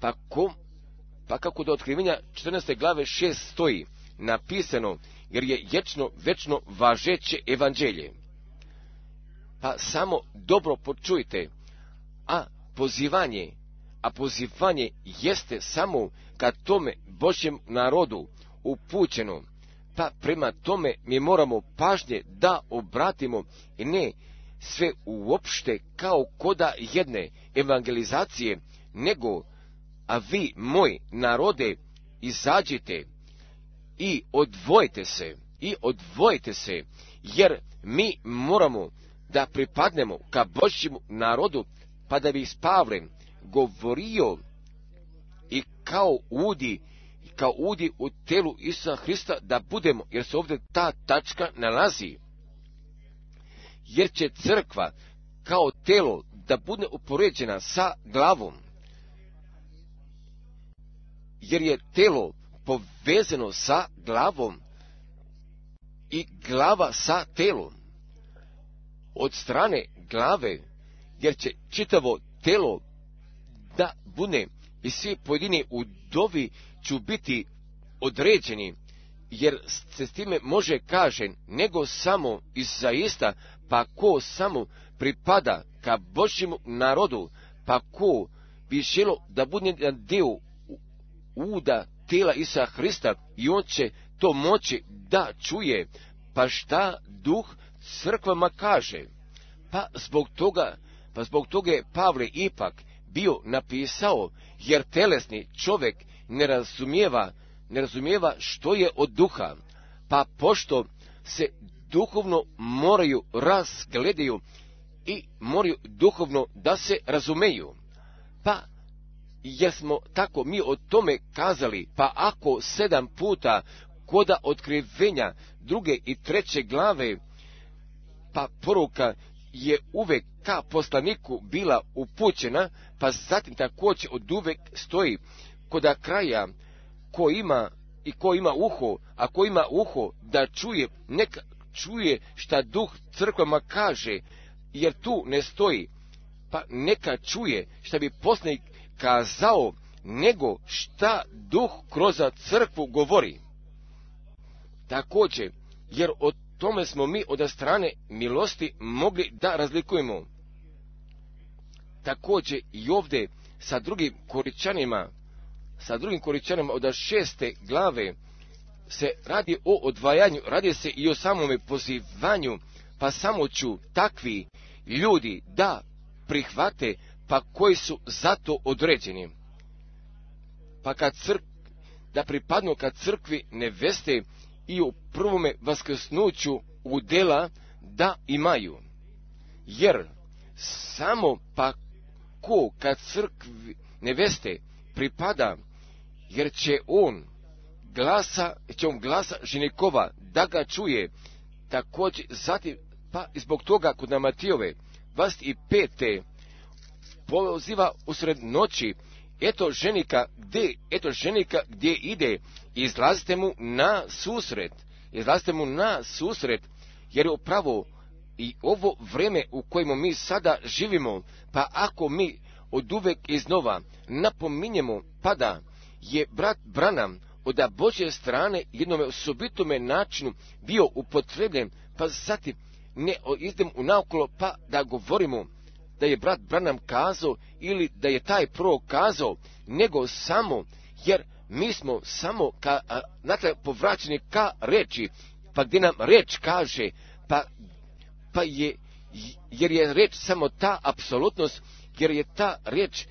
Pa, ko, pa kako do otkrivenja četrnaeste glave šest stoji napisano, jer je ječno, večno važeće evanđelje. Pa samo dobro počujte, a pozivanje, a pozivanje jeste samo ka tome Božjem narodu upućeno. Pa prema tome mi moramo pažnje da obratimo i ne sve uopšte kao koda jedne evangelizacije, nego a vi, moj narode, izađite i odvojite se, i odvojite se, jer mi moramo da pripadnemo ka Božjemu narodu, pa da bi s Pavlem govorio i kao udi, kao udi u telu Isusa Hrista da budemo, jer se ovdje ta tačka nalazi. Jer će crkva kao telo da bude upoređena sa glavom. Jer je telo povezano sa glavom i glava sa telom. Od strane glave, jer će čitavo telo da bude i svi pojedini udovi ću biti određeni, jer se s time može kažen, nego samo i zaista, pa ko samo pripada ka Božjemu narodu, pa ko bi želo da bude jedan dio uda tela Isusa Hrista, i on će to moći da čuje, pa šta duh crkvama kaže. Pa zbog toga, pa zbog toga je Pavle ipak bio napisao, jer telesni čovjek ne razumijeva, ne razumijeva što je od duha, pa pošto se duhovno moraju razgledaju i moraju duhovno da se razumeju. Pa jer smo tako mi o tome kazali, pa ako sedam puta koda otkrivenja druge i treće glave, pa poruka je uvek ka poslaniku bila upućena, pa zatim također od uvek stoji koda kraja, ko ima i ko ima uho, a ko ima uho da čuje, neka čuje šta duh crkvama kaže, jer tu ne stoji, pa neka čuje šta bi poslanik kazao, nego šta duh kroz crkvu govori. Također, jer o tome smo mi od strane milosti mogli da razlikujemo. Također i ovdje sa drugim Korinćanima, sa drugim Korinćanima od šeste glave se radi o odvajanju, radi se i o samome pozivanju, pa samo ću takvi ljudi da prihvate, pa koji su zato određeni. Pa kad crk, da pripadnu kad crkvi neveste i u prvome vaskrsnuću u dela da imaju. Jer samo pa ko kad crkvi neveste pripada, jer će on glasa, će on glasa ženikova da ga čuje. Također zatim, pa zbog toga kod na Matijove dvadeset pete poziva usred noći, eto ženika gdje, eto ženika gdje ide, izlazite mu na susret, izlazite mu na susret, jer je upravo i ovo vrijeme u kojemu mi sada živimo, pa ako mi od uvek iznova napominjemo, pada je brat Branham od Božje strane jednome osobitome načinu bio upotrebljen, pa zatim ne idem unaokolo pa da govorimo da je brat Branham kazao ili da je taj prorok kazao, nego samo jer mi smo samo ka, a, natrag povraćeni ka reči, pa gdje nam reč kaže, pa, pa je, jer je reč samo ta apsolutnost, jer je ta reč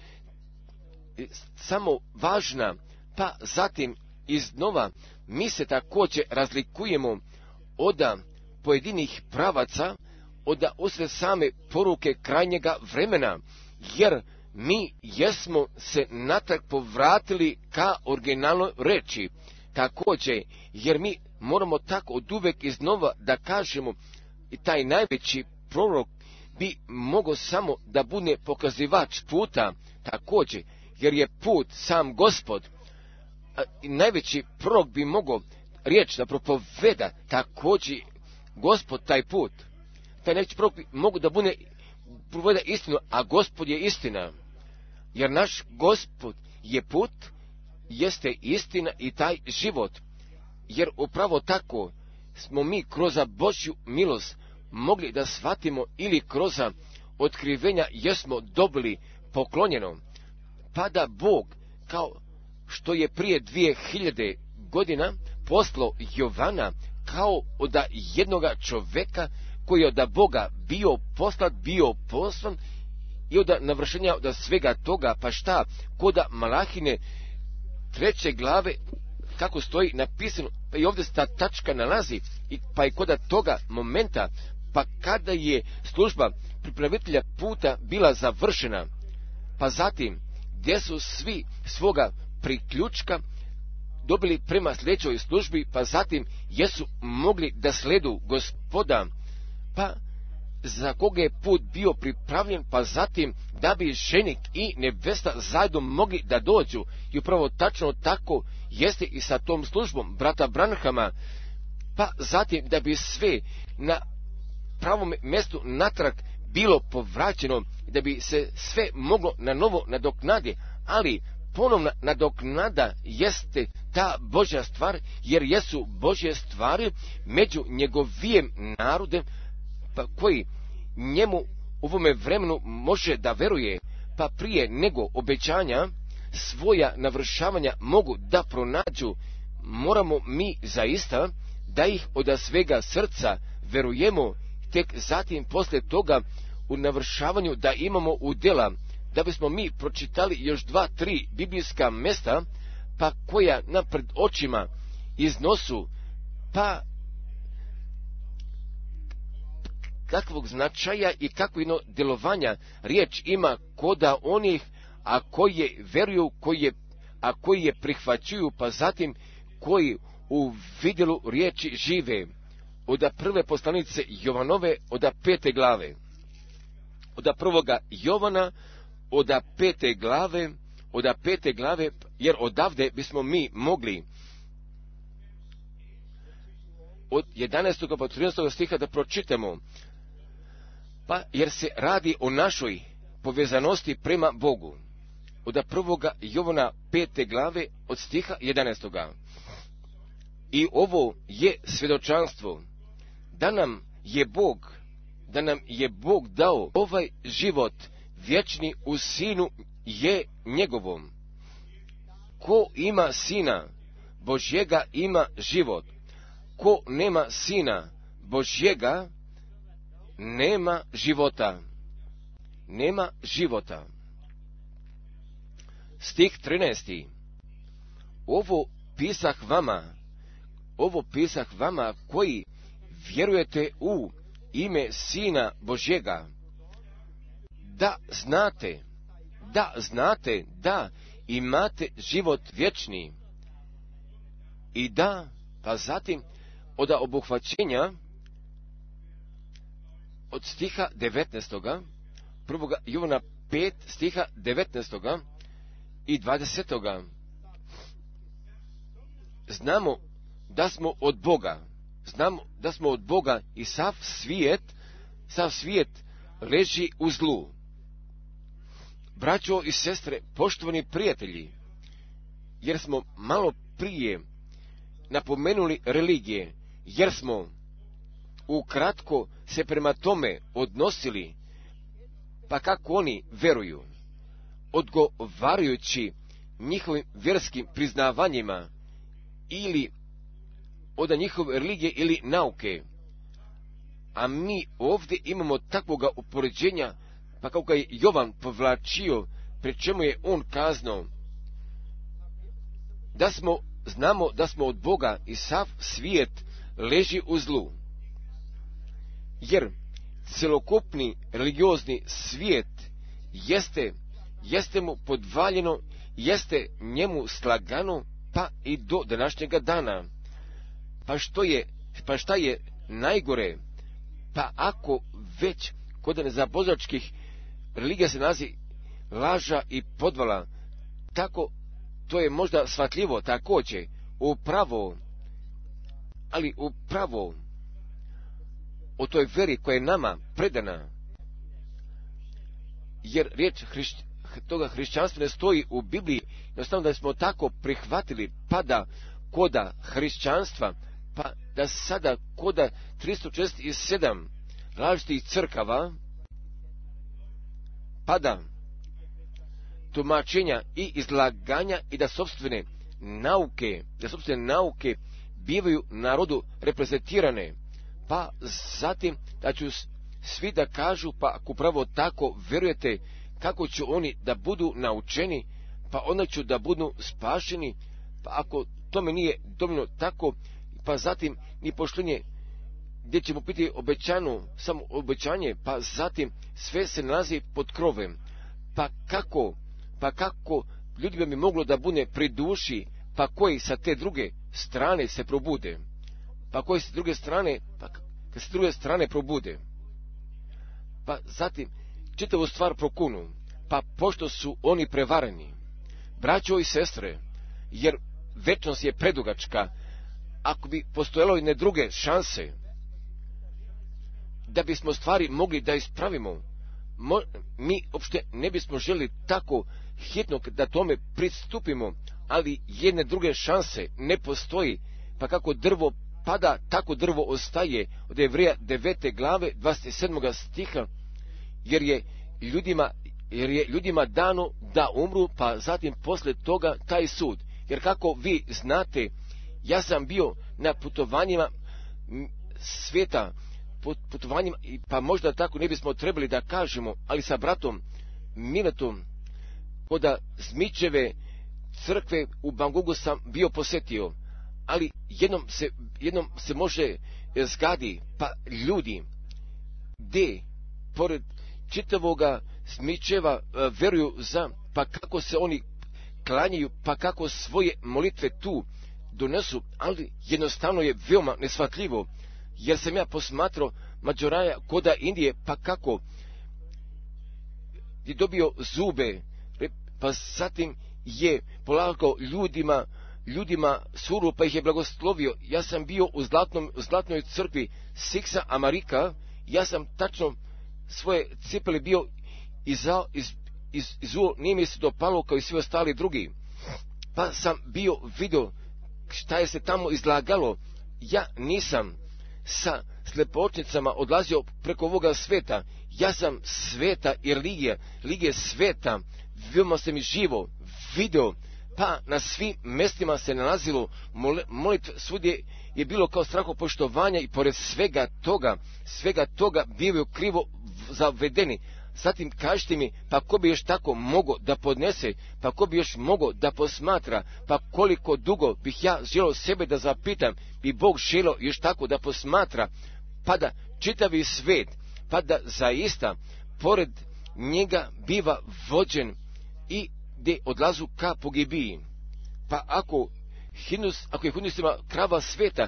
samo važna, pa zatim iznova mi se također razlikujemo od pojedinih pravaca, od usred same poruke krajnjega vremena, jer mi jesmo se natrag povratili ka originalnoj reči. Također, jer mi moramo tako od uvek iznova da kažemo, taj najveći prorok bi mogao samo da bude pokazivač puta, također, jer je put sam Gospod. Najveći prorok bi mogao riječ da propoveda, također, Gospod taj put. Taj najveći prorok bi mogao da bude propoveda istinu, a Gospod je istina. Jer naš Gospod je put, jeste istina i taj život. Jer upravo tako smo mi kroz Božju milost mogli da shvatimo ili kroz otkrivenja jesmo dobili poklonjeno. Pa da Bog, kao što je prije dvije hiljade godina poslao Jovana kao od jednoga čovjeka koji je od Boga bio poslat, bio poslan i od navršenja od svega toga, pa šta, kod Malahine treće glave, kako stoji napisano, pa i ovdje se ta tačka nalazi, i, pa i kod toga momenta, pa kada je služba pripravitelja puta bila završena, pa zatim gdje su svi svoga priključka dobili prema sljedećoj službi, pa zatim jesu mogli da sledu Gospoda, pa za koga je put bio pripravljen, pa zatim da bi ženik i nevesta zajedno mogli da dođu. I upravo tačno tako jeste i sa tom službom brata Branhama, pa zatim da bi sve na pravom mjestu natrag bilo povraćeno, da bi se sve moglo na novo nadoknadi, ali ponovna nadoknada jeste ta Božja stvar, jer jesu Božje stvari među njegovijem narodem, pa koji njemu u ovome vremenu može da veruje, pa prije nego obećanja svoja navršavanja mogu da pronađu, moramo mi zaista da ih od svega srca verujemo, tek zatim poslije toga u navršavanju da imamo u djela, da bismo mi pročitali još dva, tri biblijska mjesta, pa koja nam pred očima iznosu, pa kakvog značaja i kakvog djelovanja riječ ima koda onih, a koji veruju, koji, a koji je prihvaćuju, pa zatim koji u vidjelu riječi žive. Od prve poslanice Jovanove, od pete glave. Od prvoga Jovana, od pete glave, od pete glave, jer odavde bismo mi mogli od jedanaestog do trinaestog stiha da pročitamo, pa jer se radi o našoj povezanosti prema Bogu. Od prvoga Jovana pete glave od stiha jedanaestog. I ovo je svjedočanstvo da nam je Bog, da nam je Bog dao ovaj život vječni u Sinu je njegovom. Ko ima Sina Božjega ima život. Ko nema Sina Božjega nema života. Nema života. Stih trinaesti. Ovo pisah vama, ovo pisah vama koji vjerujete u ime Sina Božjega, da znate, da znate, da imate život vječni i da, pa zatim, od obuhvaćenja, od stiha devetnaestog, prvoga Jovana pet, stiha devetnaestog i dvadesetog, znamo da smo od Boga, znamo da smo od Boga i sav svijet, sav svijet leži u zlu. Braćo i sestre, poštovani prijatelji, jer smo malo prije napomenuli religije, jer smo ukratko se prema tome odnosili, pa kako oni veruju, odgovarajući njihovim vjerskim priznavanjima ili od njihove religije ili nauke. A mi ovdje imamo takvoga upoređenja, pa kao ga je Jovan povlačio, pri čemu je on kazno, da smo, znamo da smo od Boga i sav svijet leži u zlu. Jer celokupni religiozni svijet jeste, jeste mu podvaljeno, jeste njemu slagano, pa i do današnjega dana. Pa što je, pa šta je najgore, pa ako već kod nezabozačkih religija se nalazi laža i podvala, tako to je možda shvatljivo također, upravo, ali upravo o toj veri koja je nama predana, jer riječ hrišć, toga hrišćanstva ne stoji u Bibliji, jednostavno da smo tako prihvatili, pa da koda hrišćanstva, pa da sada koda tristo šezdeset sedam različitih crkava, pada tumačenja i izlaganja i da sopstvene nauke, da sopstvene nauke bivaju narodu reprezentirane, pa zatim da ću svi da kažu, pa ako pravo tako vjerujete, kako ću oni da budu naučeni, pa onda ću da budu spašeni, pa ako tome nije dovoljno tako, pa zatim ni poštenje gdje ćemo biti obećano, samo obećanje, pa zatim sve se nalazi pod krovem. Pa kako, pa kako ljudima bi moglo da bude pri duši, pa koji sa te druge strane se probude, pa koji sa druge strane, pa kad se druge strane probude, pa zatim čitavu stvar prokunu, pa pošto su oni prevareni. Braćo i sestre, jer večnost je predugačka, ako bi postojalo i ne druge šanse, da bismo stvari mogli da ispravimo, mo, mi uopšte ne bismo želi tako hitno da tome pristupimo, ali jedne druge šanse ne postoji, pa kako drvo pada, tako drvo ostaje, od Jevrija devete glave dvadeset sedmog stiha, jer je ljudima, jer je ljudima dano da umru, pa zatim posle toga taj sud. Jer kako vi znate, ja sam bio na putovanjima svijeta, putovanjima, pa možda tako ne bismo trebali da kažemo, ali sa bratom Miletom, koda Zmičeve crkve u Bangugu sam bio posjetio, ali jednom se, jednom se može zgadi, pa ljudi, gdje, pored čitavoga Zmičeva veruju za, pa kako se oni klanjaju, pa kako svoje molitve tu donesu, ali jednostavno je veoma neshvatljivo, jer sam ja posmatrao Mađaraja koda Indije, pa kako je dobio zube, pa zatim je polako ljudima ljudima suru, pa ih je blagoslovio. Ja sam bio u, zlatnom, u zlatnoj crkvi Siksa Amarika, ja sam tačno svoje cipele bio izuo, iz, iz, iz, nije mi se dopalo kao i svi ostali drugi. Pa sam bio vidio šta je se tamo izlagalo. Ja nisam sa slepočnicama odlazio preko ovoga sveta. Ja sam sveta i religija, religije sveta. Vidimo se mi živo, video, pa na svim mjestima se nalazilo molitv, svudje je bilo kao strahopoštovanja i pored svega toga, svega toga bivaju krivo zavedeni. Zatim kažite mi, pa ko bi još tako mogao da podnese, pa ko bi još mogao da posmatra, pa koliko dugo bih ja želio sebe da zapitam, bi Bog želio još tako da posmatra, pa da čitavi svet, pa da zaista pored njega biva vođen i gdje odlazu ka pogibiji. Pa ako, hinus, ako je hindusima krava sveta,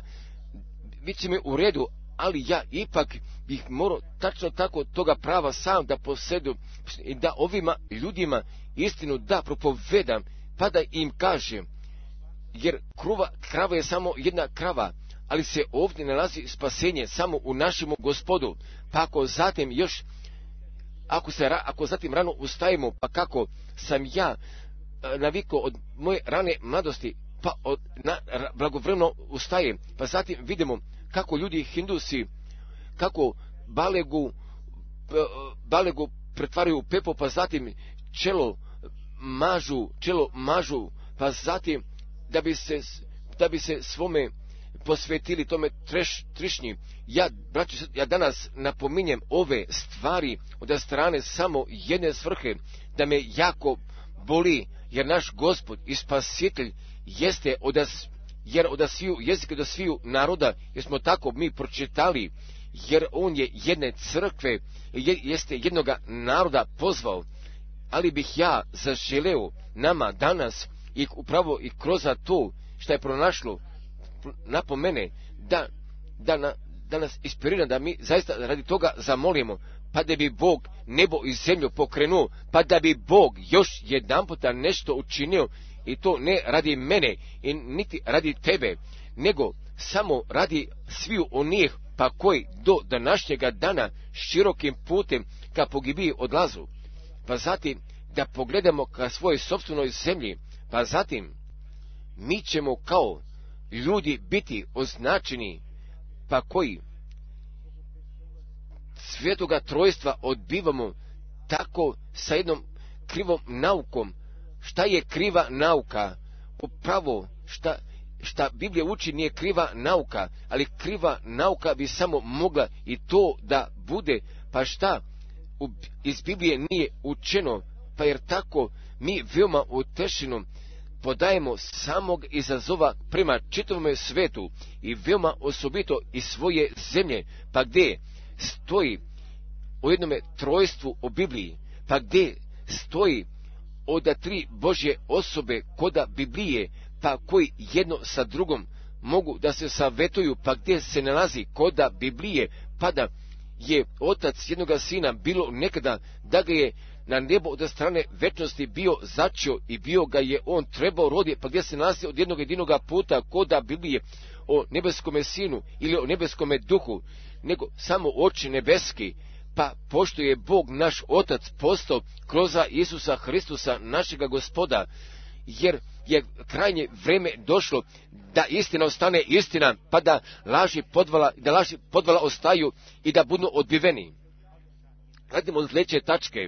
bit će mi u redu, ali ja ipak bih morao tačno tako toga prava sam da posjedu i da ovima ljudima istinu da propovedam, pa da im kažem, jer kruva, krava je samo jedna krava, ali se ovdje nalazi spasenje samo u našemu Gospodu. Pa ako zatim još Ako, se, ako zatim rano ustajemo, pa kako sam ja navikao od moje rane mladosti, pa od, na, blagovremeno ustajem, pa zatim vidimo kako ljudi hindusi, kako balegu, balegu pretvaraju u pepo, pa zatim čelo mažu, čelo mažu, pa zatim da bi se, da bi se svome posvetili tome treš, trišnji. Ja, braću, ja danas napominjem ove stvari od strane samo jedne svrhe, da me jako boli, jer naš Gospod i Spasitelj jeste od, jer od sviju jezika do sviju naroda, jer smo tako mi pročitali, jer on je jedne crkve, jeste jednoga naroda pozvao, ali bih ja zaželeo nama danas i upravo i kroz to što je pronašlo napomene, da, da, na, da nas inspirira, da mi zaista radi toga zamolimo, pa da bi Bog nebo i zemlju pokrenuo, pa da bi Bog još jedan puta nešto učinio, i to ne radi mene i niti radi tebe, nego samo radi sviju onih pa koji do današnjega dana širokim putem ka pogibiji odlazu. Pa zatim da pogledamo ka svojoj sopstvenoj zemlji, pa zatim mi ćemo kao ljudi biti označeni, pa koji svetoga trojstva odbivamo tako sa jednom krivom naukom. Šta je kriva nauka? Upravo šta, šta Biblija uči nije kriva nauka, ali kriva nauka bi samo mogla i to da bude, pa šta iz Biblije nije učeno, pa jer tako mi veoma utešeno podajemo samog izazova prema čitavom svetu i veoma osobito iz svoje zemlje, pa gdje stoji o jednome trojstvu o Bibliji, pa gdje stoji oda tri Božje osobe koda Biblije, pa koji jedno sa drugom mogu da se savjetuju, pa gdje se nalazi koda Biblije, pa da je otac jednoga sina bilo nekada da ga je na nebo od strane večnosti bio začeo i bio ga je on trebao roditi, pa gdje se nalazi od jednog jedinoga puta koda Biblije o nebeskome sinu ili o nebeskome duhu, nego samo oči nebeski. Pa pošto je Bog naš Otac postao kroz Isusa Hristusa našega Gospoda, jer je krajnje vrijeme došlo da istina ostane istina, pa da laži podvala, da laži podvala ostaju i da budu odbiveni. Radimo od sljedeće tačke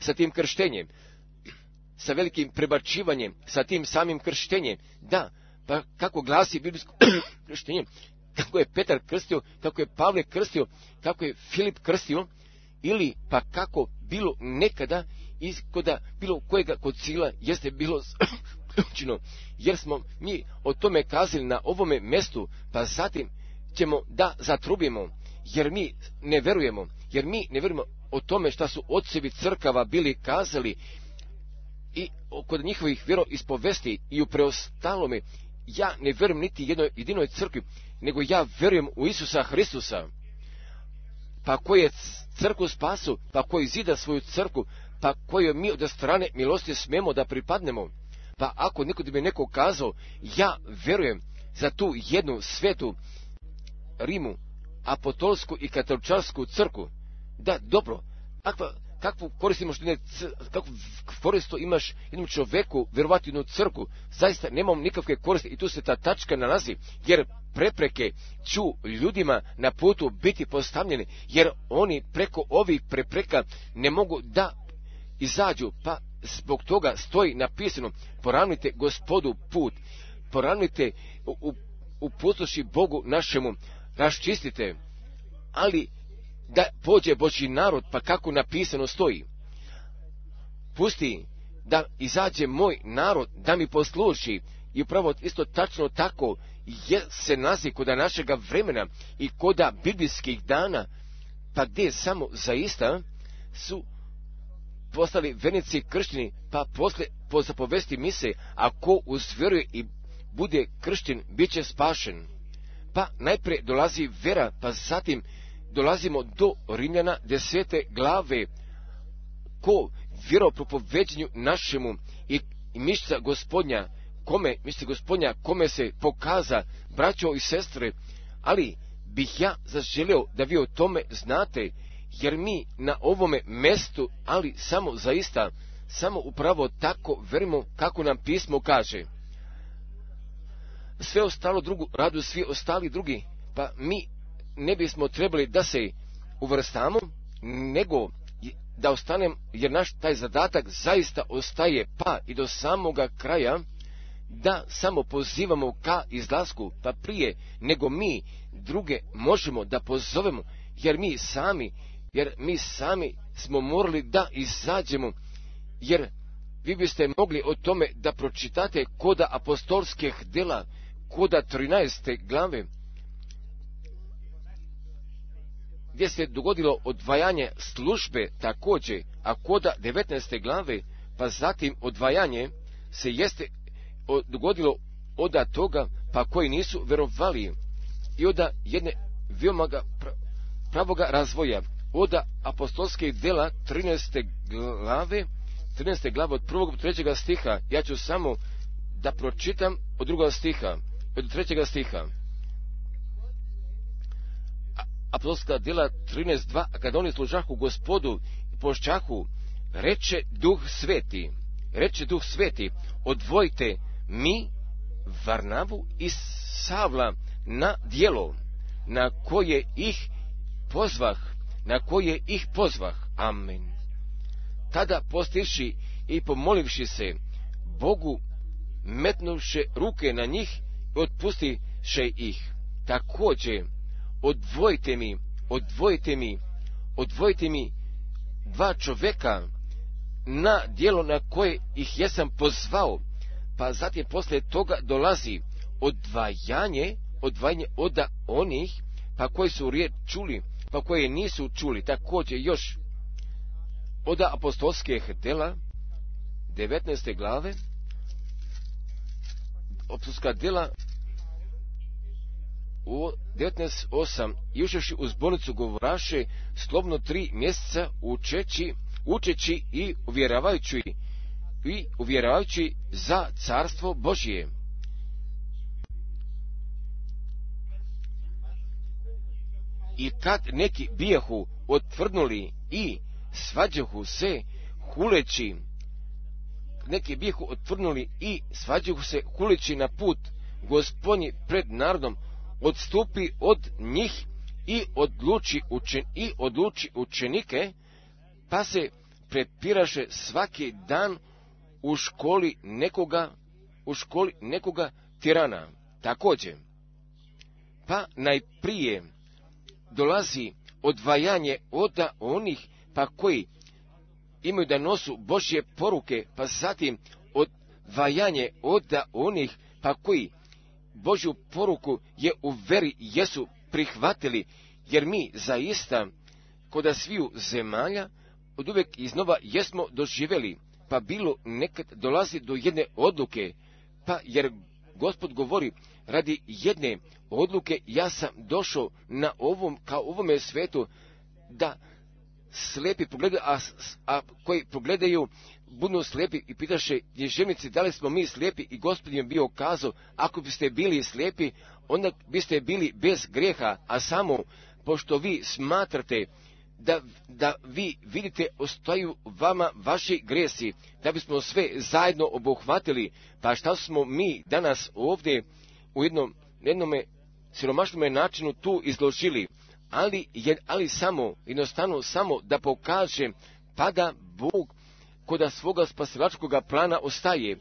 sa tim krštenjem, sa velikim prebačivanjem, sa tim samim krštenjem. Da, pa kako glasi biblijsko krštenje, kako je Petar krstio, kako je Pavle krstio, kako je Filip krstio, ili pa kako bilo nekada iz koda bilo kojega kocila jeste bilo učino, jer smo mi o tome kazali na ovome mjestu, pa zatim ćemo da zatrubimo, jer mi ne vjerujemo, jer mi ne vjerujemo o tome šta su ocevi crkava bili kazali i kod njihovih vjeroispovesti i u preostalome. Ja ne vjerujem niti jednoj jedinoj crkvi, nego ja vjerujem u Isusa Hristusa, pa koji je crkvu spasu, pa koji zida svoju crkvu, pa kojoj mi od strane milosti smemo da pripadnemo, Pa ako nikad bi neko kazao, ja vjerujem za tu jednu svetu Rimu, apostolsku i katoličarsku crkvu, da, dobro, kakva, kakvu korist imaš, kakvu korist imaš jednom čovjeku vjerovati u jednu crkvu? Zaista nemam nikakve koriste i tu se ta tačka nalazi, jer prepreke ću ljudima na putu biti postavljene, jer oni preko ovih prepreka ne mogu da izađu, pa zbog toga stoji napisano, poravnite Gospodu put, poravnite u posluši Bogu našemu, raščistite, ali da pođe Božji narod, pa kako napisano stoji, pusti da izađe moj narod da mi posluši. I upravo isto tačno tako je se nalazi koda našega vremena i koda biblijskih dana, pa gdje samo zaista su postali vernici kršćani, pa posle po zapovesti mise, ako uzvjeruje i bude kršćan, bit će spašen. Pa najprije dolazi vera, pa zatim dolazimo do Rimljana desete glave, ko vjeruje propoveđenju našemu i mišca Gospodnja, kome, mišca Gospodnja, kome se pokaza, braćo i sestre, ali bih ja zaželio da vi o tome znate, jer mi na ovome mestu, ali samo zaista, samo upravo tako verimo kako nam pismo kaže. Sve ostalo drugu radu, svi ostali drugi, pa mi ne bismo trebali da se uvrstamo, nego da ostanem, jer naš taj zadatak zaista ostaje, pa i do samoga kraja, da samo pozivamo ka izlasku, pa prije nego mi druge možemo da pozovemo, jer mi sami, jer mi sami smo morali da izađemo, jer vi biste mogli o tome da pročitate koda apostolskih djela, koda trinaeste glave, gdje se dogodilo odvajanje službe također, a koda devetnaeste glave, pa zatim odvajanje se jeste dogodilo oda toga, pa koji nisu verovali, i oda jedne viomaga pravoga razvoja, oda apostolskih djela trinaeste glave, trinaeste glave od prvog do trećeg stiha. Ja ću samo da pročitam od drugog stiha, od trećeg stiha. Apostolska djela trinaest dva, a kada oni služahu Gospodu i pošćahu, reče Duh Sveti, reče Duh Sveti, odvojite mi Varnavu i Savla na djelo, na koje ih pozvah, na koje ih pozvah, amen. Tada postivši i pomolivši se Bogu, metnuše ruke na njih i otpustiše ih. Također, odvojite mi, odvojite mi, odvojite mi dva čovjeka na djelo na koje ih jesam pozvao, pa zatim poslije toga dolazi odvajanje, odvajanje oda onih, pa koji su riječ čuli, pa koje nisu čuli, također još oda apostolskih djela, devetnaeste glave, apostolska djela, u devetnaest osam, išavši uz bolnicu govoraše slobno tri mjeseca učeći, učeći i uvjeravajući, i uvjeravajući za carstvo Božije. I kad neki bijehu otvrdnuli i svađahu se huleći, neki bijehu otvrdnuli i svađahu se huleći na put Gospodnji pred narodom, odstupi od njih i odluči, učen, i odluči učenike, pa se prepiraše svaki dan u školi nekoga, u školi nekoga tirana. Također, pa najprije dolazi odvajanje od onih, pa koji imaju da nosu Božje poruke, pa zatim odvajanje od onih, pa koji Božju poruku je u veri jesu prihvatili, jer mi zaista koda sviju zemalja od uvijek iznova jesmo doživjeli, pa bilo nekad dolazi do jedne odluke, pa jer Gospod govori, radi jedne odluke ja sam došao na ovom, kao ovome svetu, da slijepi pogledaju, a, a koji pogledaju budu slijepi i pitaše književnici da li smo mi slijepi, i Gospodin je bio kazao, ako biste bili slijepi, onda biste bili bez grijeha, a samo pošto vi smatrate da, da vi vidite, ostaju vama vaši grijesi, da bismo sve zajedno obuhvatili. Pa šta smo mi danas ovdje u jednom, jednom siromašnom načinu tu izložili, ali, ali samo, jednostavno samo da pokaže pa da Bog koda svoga spasilačkoga plana ostaje,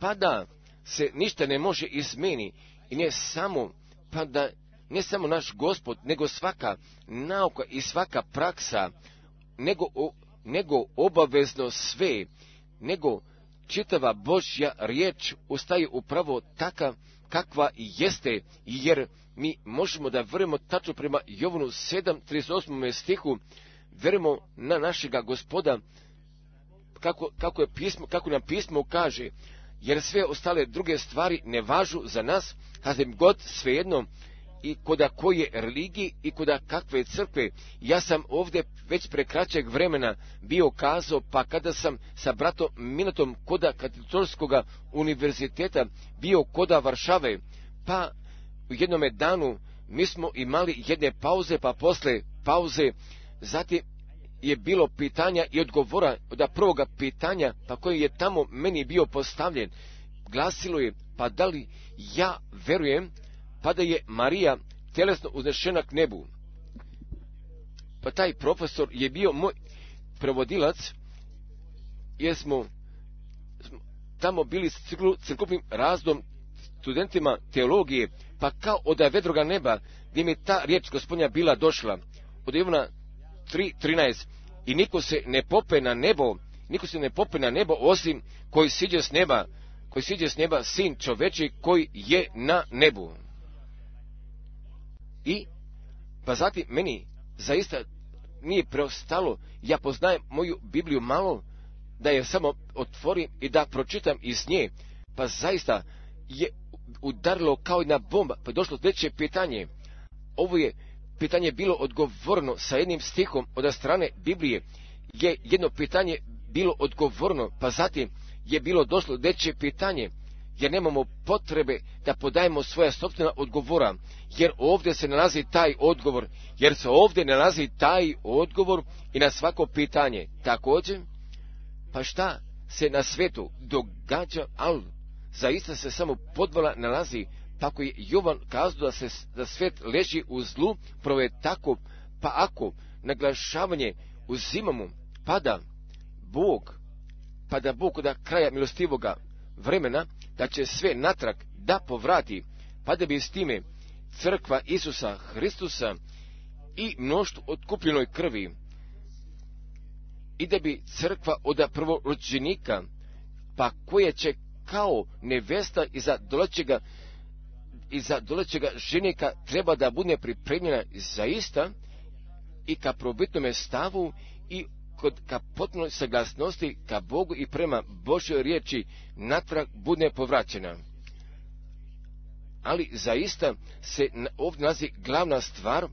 pa da se ništa ne može izmeni, i ne samo, pa da ne samo naš Gospod, nego svaka nauka i svaka praksa, nego, nego obavezno sve, nego čitava Božja riječ ostaje upravo takav kakva jeste, jer mi možemo da vjerujemo tačno prema Jovanu sedam trideset osam. stihu, vjerujemo na našega Gospoda, kako, kako, je pismo, kako nam pismo kaže, jer sve ostale druge stvari ne važu za nas, kažem god svejedno, i koda koje religiji i koda kakve crkve. Ja sam ovdje već prekraćeg vremena bio kazao, pa kada sam sa bratom Minatom koda Katoličkog univerziteta bio koda Varšave, pa u jednome danu mi smo imali jedne pauze, pa posle pauze zatim je bilo pitanja i odgovora. Od prvoga pitanja pa koji je tamo meni bio postavljen glasilo je, pa da li ja verujem pa da je Marija tjelesno uznešena k nebu. Pa taj profesor je bio moj prevodilac, jer smo tamo bili s crkvenim razdom studentima teologije, pa kao od vedroga neba, gdje mi ta riječ Gospodnja bila došla, od Jovana tri trinaest, i niko se ne pope na nebo, niko se ne pope na nebo, osim koji siđe s neba, koji siđe s neba, Sin čovječi koji je na nebu. I, pa zatim meni zaista nije preostalo, ja poznajem moju Bibliju malo, da je samo otvorim i da pročitam iz nje, pa zaista je udarilo kao jedna bomba, pa je došlo sljedeće pitanje. Ovo je pitanje bilo odgovorno sa jednim stihom od strane Biblije, je jedno pitanje bilo odgovorno, pa zatim je bilo došlo sljedeće pitanje, jer nemamo potrebe da podajemo svoja sopstvena odgovora, jer ovdje se nalazi taj odgovor, jer se ovdje nalazi taj odgovor i na svako pitanje. Također, pa šta se na svetu događa, ali zaista se samo podvala nalazi, pa ako je Jovan kazao da se da svet leži u zlu, prove tako, pa ako naglašavanje uzimamo, pada Bog, pa da Bog od kraja milostivoga vremena, da će sve natrag da povrati, pa da bi s time crkva Isusa Hristusa i mnoštvo otkupljenoj krvi, i da bi crkva od prvorođenika, pa koja će kao nevesta iza dolećega, iza dolećega ženika treba da bude pripremljena zaista i ka probitnome stavu i kod ka potpunoj saglasnosti ka Bogu i prema Božoj riječi natrag bude povraćena. Ali zaista se ovdje nalazi glavna stvar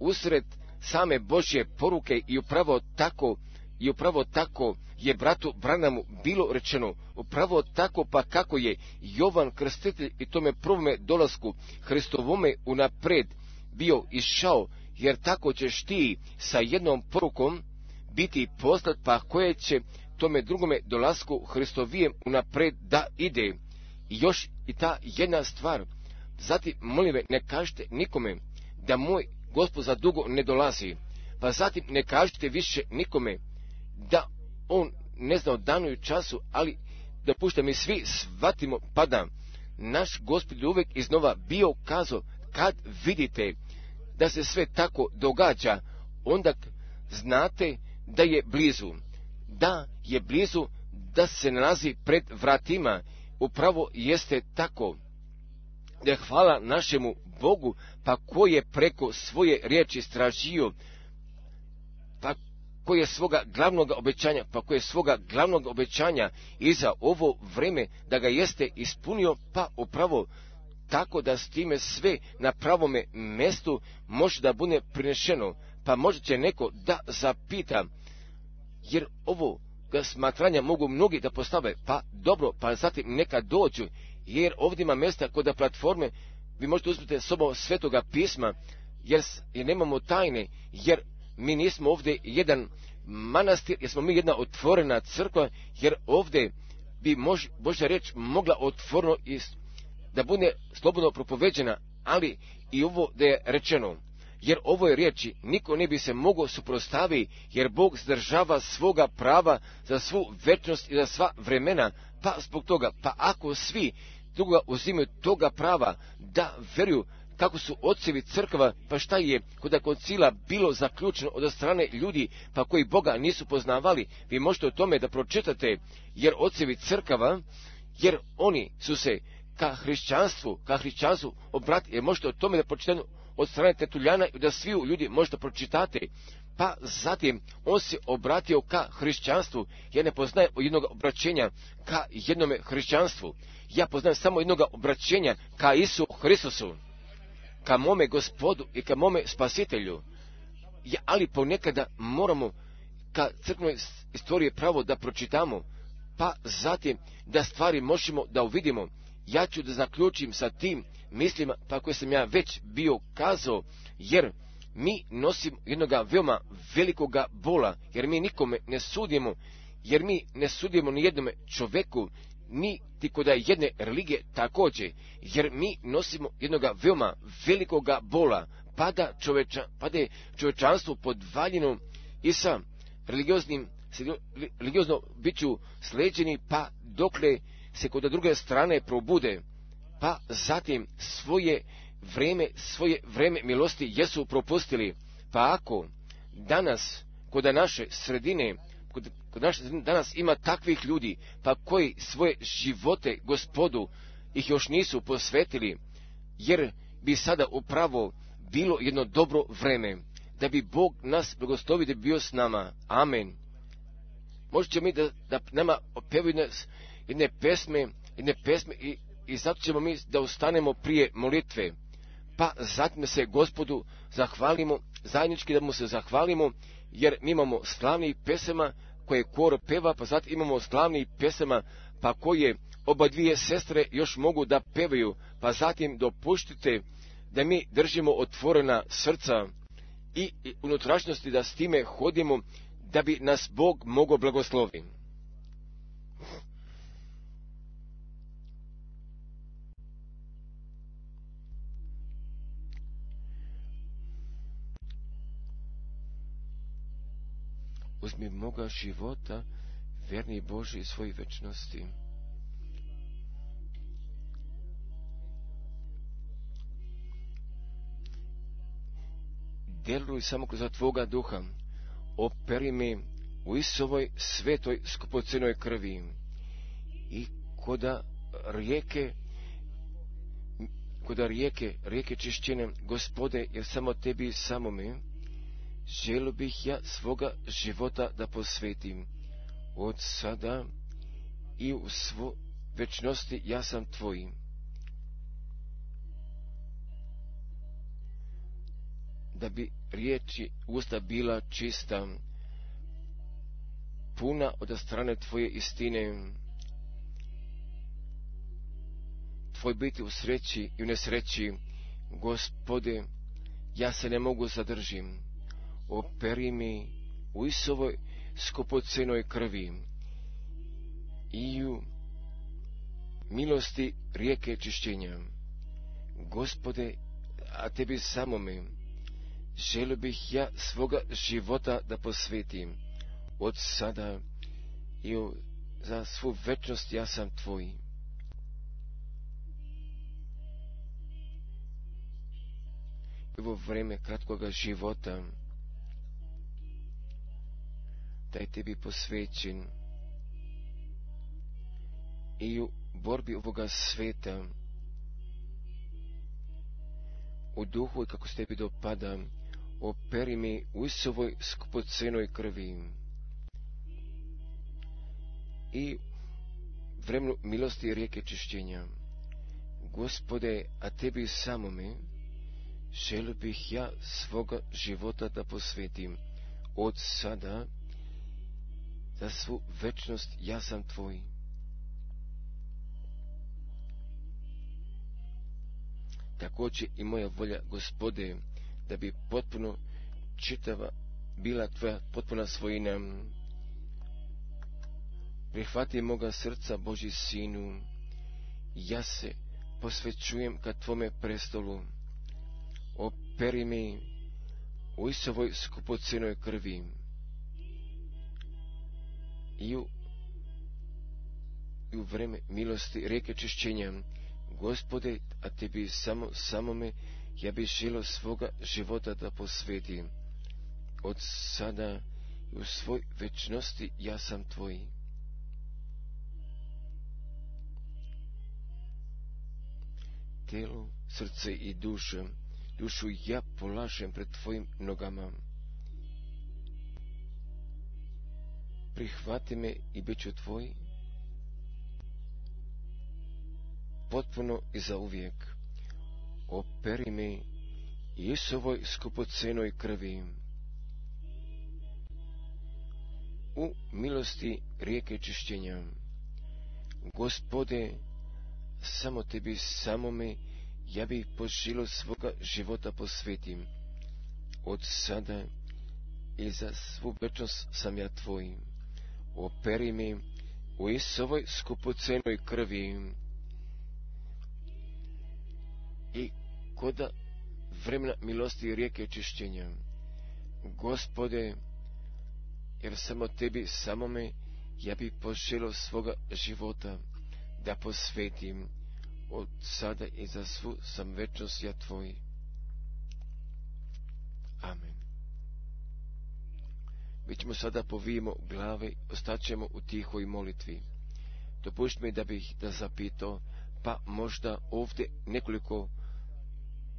usred same Božje poruke, i upravo tako i upravo tako je bratu Branamu bilo rečeno, upravo tako pa kako je Jovan Krstitelj i tome prvome dolasku Hristovome unapred bio išao, jer tako ćeš ti sa jednom porukom biti poslat, pa koje će tome drugome dolasku Hristovijem unapred da ide. I još i ta jedna stvar, zatim molim me, ne kažete nikome da moj Gospod za dugo ne dolazi, pa zatim ne kažete više nikome da on ne zna o danu i času, ali dopušta mi svi shvatimo, pa da naš Gospod uvek iznova bio kazao, kad vidite da se sve tako događa, onda znate da je blizu, da je blizu, da se nalazi pred vratima. Upravo jeste tako. Da hvala našemu Bogu, pa ko je preko svoje riječi istražio, pa koje je svoga glavnog obećanja, pa koje je svoga glavnog obećanja i za ovo vrijeme da ga jeste ispunio, pa upravo tako da s time sve na pravome mjestu može da bude prinešeno. Pa možda će neko da zapita, jer ovo ga smatranja mogu mnogi da postave, pa dobro, pa zatim neka dođu, jer ovdje ima mjesta kod da platforme, vi možete uzmite sobom svetoga pisma, jer nemamo tajne, jer mi nismo ovdje jedan manastir, jer smo mi jedna otvorena crkva, jer ovdje bi mož, Božja riječ mogla otvoreno ist, da bude slobodno propoveđena, ali i ovo da je rečeno. Jer ovoj riječi niko ne bi se mogao suprotstaviti, jer Bog zdržava svoga prava za svu večnost i za sva vremena, pa zbog toga, pa ako svi druga uzimaju toga prava da veruju kako su ocevi crkva, pa šta je kod koncila bilo zaključeno od strane ljudi pa koji Boga nisu poznavali, vi možete o tome da pročitate, jer ocevi crkava, jer oni su se ka hrišćanstvu, ka hrišćanstvu obratili, jer možete o tome da pročitate od strane Tetuljana i da svi ljudi možete pročitati. Pa zatim on se obratio ka hrišćanstvu. Ja ne poznajem jednog obraćenja ka jednome hrišćanstvu. Ja poznajem samo jednog obraćenja ka Isu Hristusu, ka mome Gospodu i ka mome Spasitelju. Ja, ali ponekada moramo ka crkvenoj istoriji pravo da pročitamo, pa zatim da stvari možemo da uvidimo. Ja ću da zaključim sa tim mislima pa koje sam ja već bio kazao, jer mi nosimo jednoga veoma velikoga bola, jer mi nikome ne sudimo, jer mi ne sudimo ni jednome čoveku, niti kod jedne religije također, jer mi nosimo jednoga veoma velikoga bola, pada čoveča, pade čovečanstvo pod valjinu i sa religioznim, religiozno biću sleđeni, pa dokle se kod druge strane probude, pa zatim svoje vreme, svoje vreme milosti jesu propustili. Pa ako danas kod naše sredine, kod, kod naše sredine danas ima takvih ljudi, pa koji svoje živote Gospodu ih još nisu posvetili, jer bi sada upravo bilo jedno dobro vreme, da bi Bog nas blagoslovi da bi bio s nama. Amen. Možete mi da, da nama opjevaju nas jedne pesme, jedne pesme i, i zato ćemo mi da ustanemo prije molitve. Pa zatim se Gospodu zahvalimo, zajednički da mu se zahvalimo, jer mi imamo slavnih pesama koje kor peva, pa zatim imamo slavnih pesama pa koje oba dvije sestre još mogu da pevaju, pa zatim dopuštite da mi držimo otvorena srca i unutrašnjosti da s time hodimo, da bi nas Bog mogao blagosloviti. Uzmi moga života, verni Bože i svoj večnosti. Djeluj samo kroz Tvoga duha. Operi me u Isovoj svetoj skupocenoj krvi. I koda rijeke, koda rijeke, rijeke čišćene, Gospode, jer samo Tebi i samo me, želio bih ja svoga života da posvetim. Od sada i u svo večnosti ja sam Tvoji. Da bi riječi usta bila čista, puna od strane Tvoje istine, Tvoj biti u sreći i u nesreći, Gospode, ja se ne mogu zadržim. Operi mi u Isovoj skupocenoj krvi i u milosti rijeke čišćenja. Gospode, a Tebi samome, želio bih ja svoga života da posvetim. Od sada i u, za svu večnost ja sam Tvoj. Ovo vreme kratkoga života da je Tebi posvećen i u borbi ovoga sveta u duhu i kako se Tebi dopada, operi mi u Isovoj skupocenoj krvi i vremenu milosti i rijeke čišćenja. Gospode, a tebi samome želio bih ja svoga života da posvetim od sada za svu večnost. Ja sam tvoj. Također i moja volja, Gospode, da bi potpuno čitava bila tvoja potpuna svojina. Prihvati moga srca, Boži Sinu, ja se posvećujem ka tvome prestolu. Operi me u Isovoj skupocijenoj krvi i u, u vreme milosti reke čišćenja. Gospode, a tebi samo samome ja bih želio svoga života da posvetim. Od sada i u svoj večnosti ja sam tvoj. Telo, srce i duša, dušu ja polažem pred tvojim nogama. Prihvati me i bit ću tvoj potpuno i zauvijek. Operi me Jesovoj skupocenoj krvi. U milosti rijeke čišćenja. Gospode, samo tebi samome ja bih poželio svoga života posvetim. Od sada i za svu večnost sam ja tvoj. Operi me u Isovoj skupocenoj krvi. I koda vremena milosti rijeke čišćenja. Gospode, jer samo tebi samome ja bih poželio svoga života da posvetim. Od sada i za svu sam večnost ja tvoj. Amen. Mi ćemo sada povijemo glave, ostaćemo u tihoj molitvi. Dopušt mi da bih da zapitao, pa možda ovdje nekoliko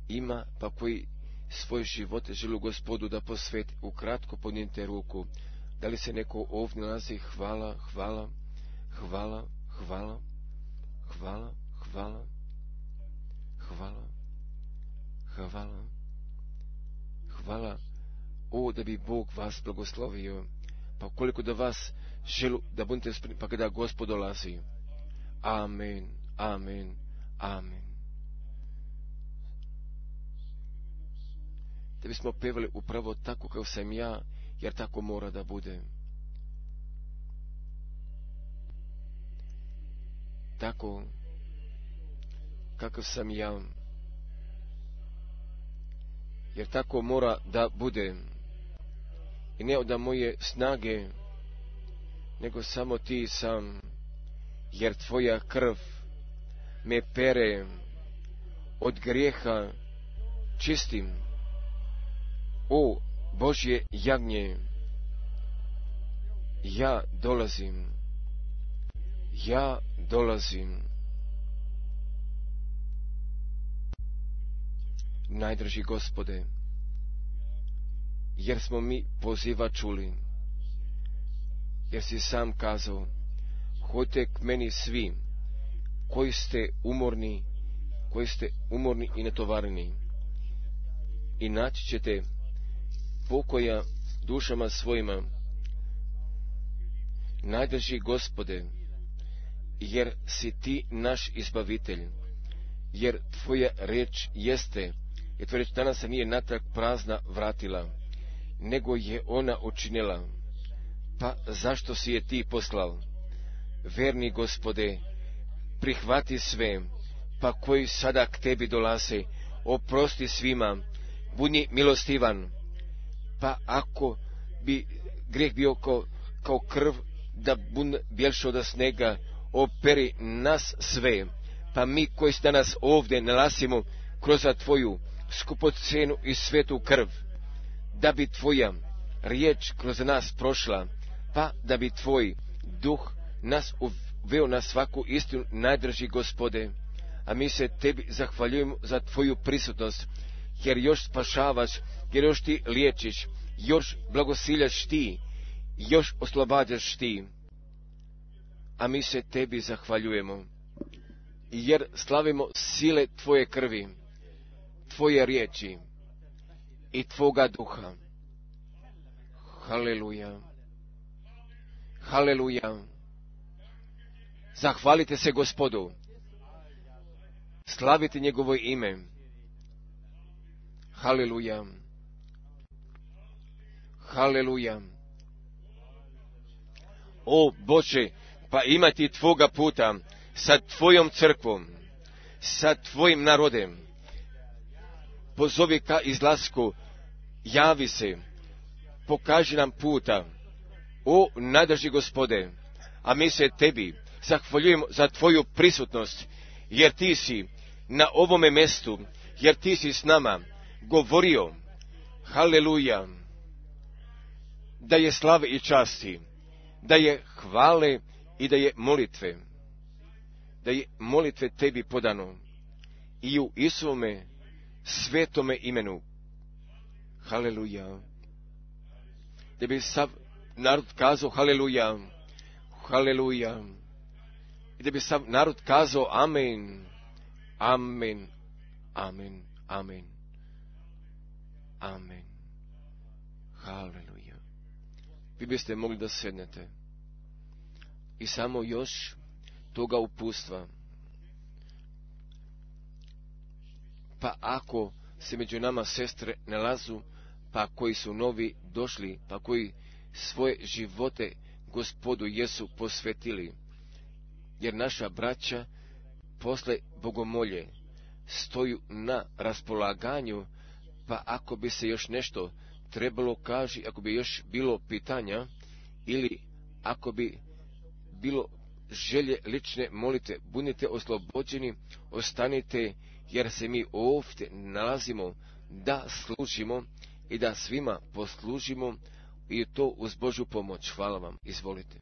ima, pa koji svoj život želu Gospodu da posveti. Ukratko podnijete ruku. Da li se neko ovdje nalazi? Hvala, hvala, hvala, hvala, hvala, hvala, hvala, hvala, hvala. O, da bi Bog vas blagoslovio. Pa koliko da vas želu da budete spremni, pa kada Gospod dolazi. Amen, amen, amen. Da bismo pevali upravo tako kao sam ja, jer tako mora da bude. Tako kakav sam ja, jer tako mora da bude. I ne od moje snage, nego samo ti sam, jer tvoja krv me pere, od grijeha čistim. O Božje jagnje, ja dolazim, ja dolazim. Najdraži Gospode, jer smo mi poziva čuli, jer si sam kazao, hodite k meni svi, koji ste umorni, koji ste umorni i netovareni, i naći ćete pokoja dušama svojima. Najdraži Gospode, jer si ti naš izbavitelj, jer tvoja riječ jeste, jer tvoja riječ danas se nije natrag prazna vratila, nego je ona učinila. Pa zašto si je ti poslal? Verni Gospode, prihvati sve, pa koji sada k tebi dolaze, oprosti svima, budi milostivan. Pa ako bi grijeh bio kao, kao krv, da bun bjelšao da snega, operi nas sve, pa mi koji se danas ovdje nalazimo kroz tvoju skupocjenu i svetu krv, da bi tvoja riječ kroz nas prošla, pa da bi tvoj duh nas uveo na svaku istinu. Najdraži Gospode, a mi se tebi zahvaljujemo za tvoju prisutnost, jer još spašavaš, jer još ti liječiš, još blagosiljaš ti, još oslobađaš ti. A mi se tebi zahvaljujemo, jer slavimo sile tvoje krvi, tvoje riječi i tvoga duha. Haleluja. Haleluja. Zahvalite se Gospodu. Slavite njegovo ime. Haleluja. Haleluja. O Bože, pa imati tvoga puta sa tvojom crkvom, sa tvojim narodem. Pozovi ka izlasku, javi se, pokaži nam puta. O nadaži Gospode, a mi se tebi zahvaljujemo za tvoju prisutnost, jer ti si na ovome mjestu, jer ti si s nama govorio, haleluja, da je slave i časti, da je hvale i da je molitve, da je molitve tebi podano i u Isovome svetome imenu, haleluja, da bi sav narod kazao haleluja, haleluja, i da bi sav narod kazao amen, amen, amen, amen, amen, haleluja. Vi biste mogli da sednete i samo još toga upustva. Pa ako se među nama sestre nalazu, pa koji su novi došli, pa koji svoje živote Gospodu Jesu posvetili, jer naša braća posle bogomolje stoju na raspolaganju, pa ako bi se još nešto trebalo kaži, ako bi još bilo pitanja ili ako bi bilo želje lične molite, budite oslobođeni, ostanite, jer se mi ovdje nalazimo da služimo i da svima poslužimo i to uz Božju pomoć. Hvala vam. Izvolite.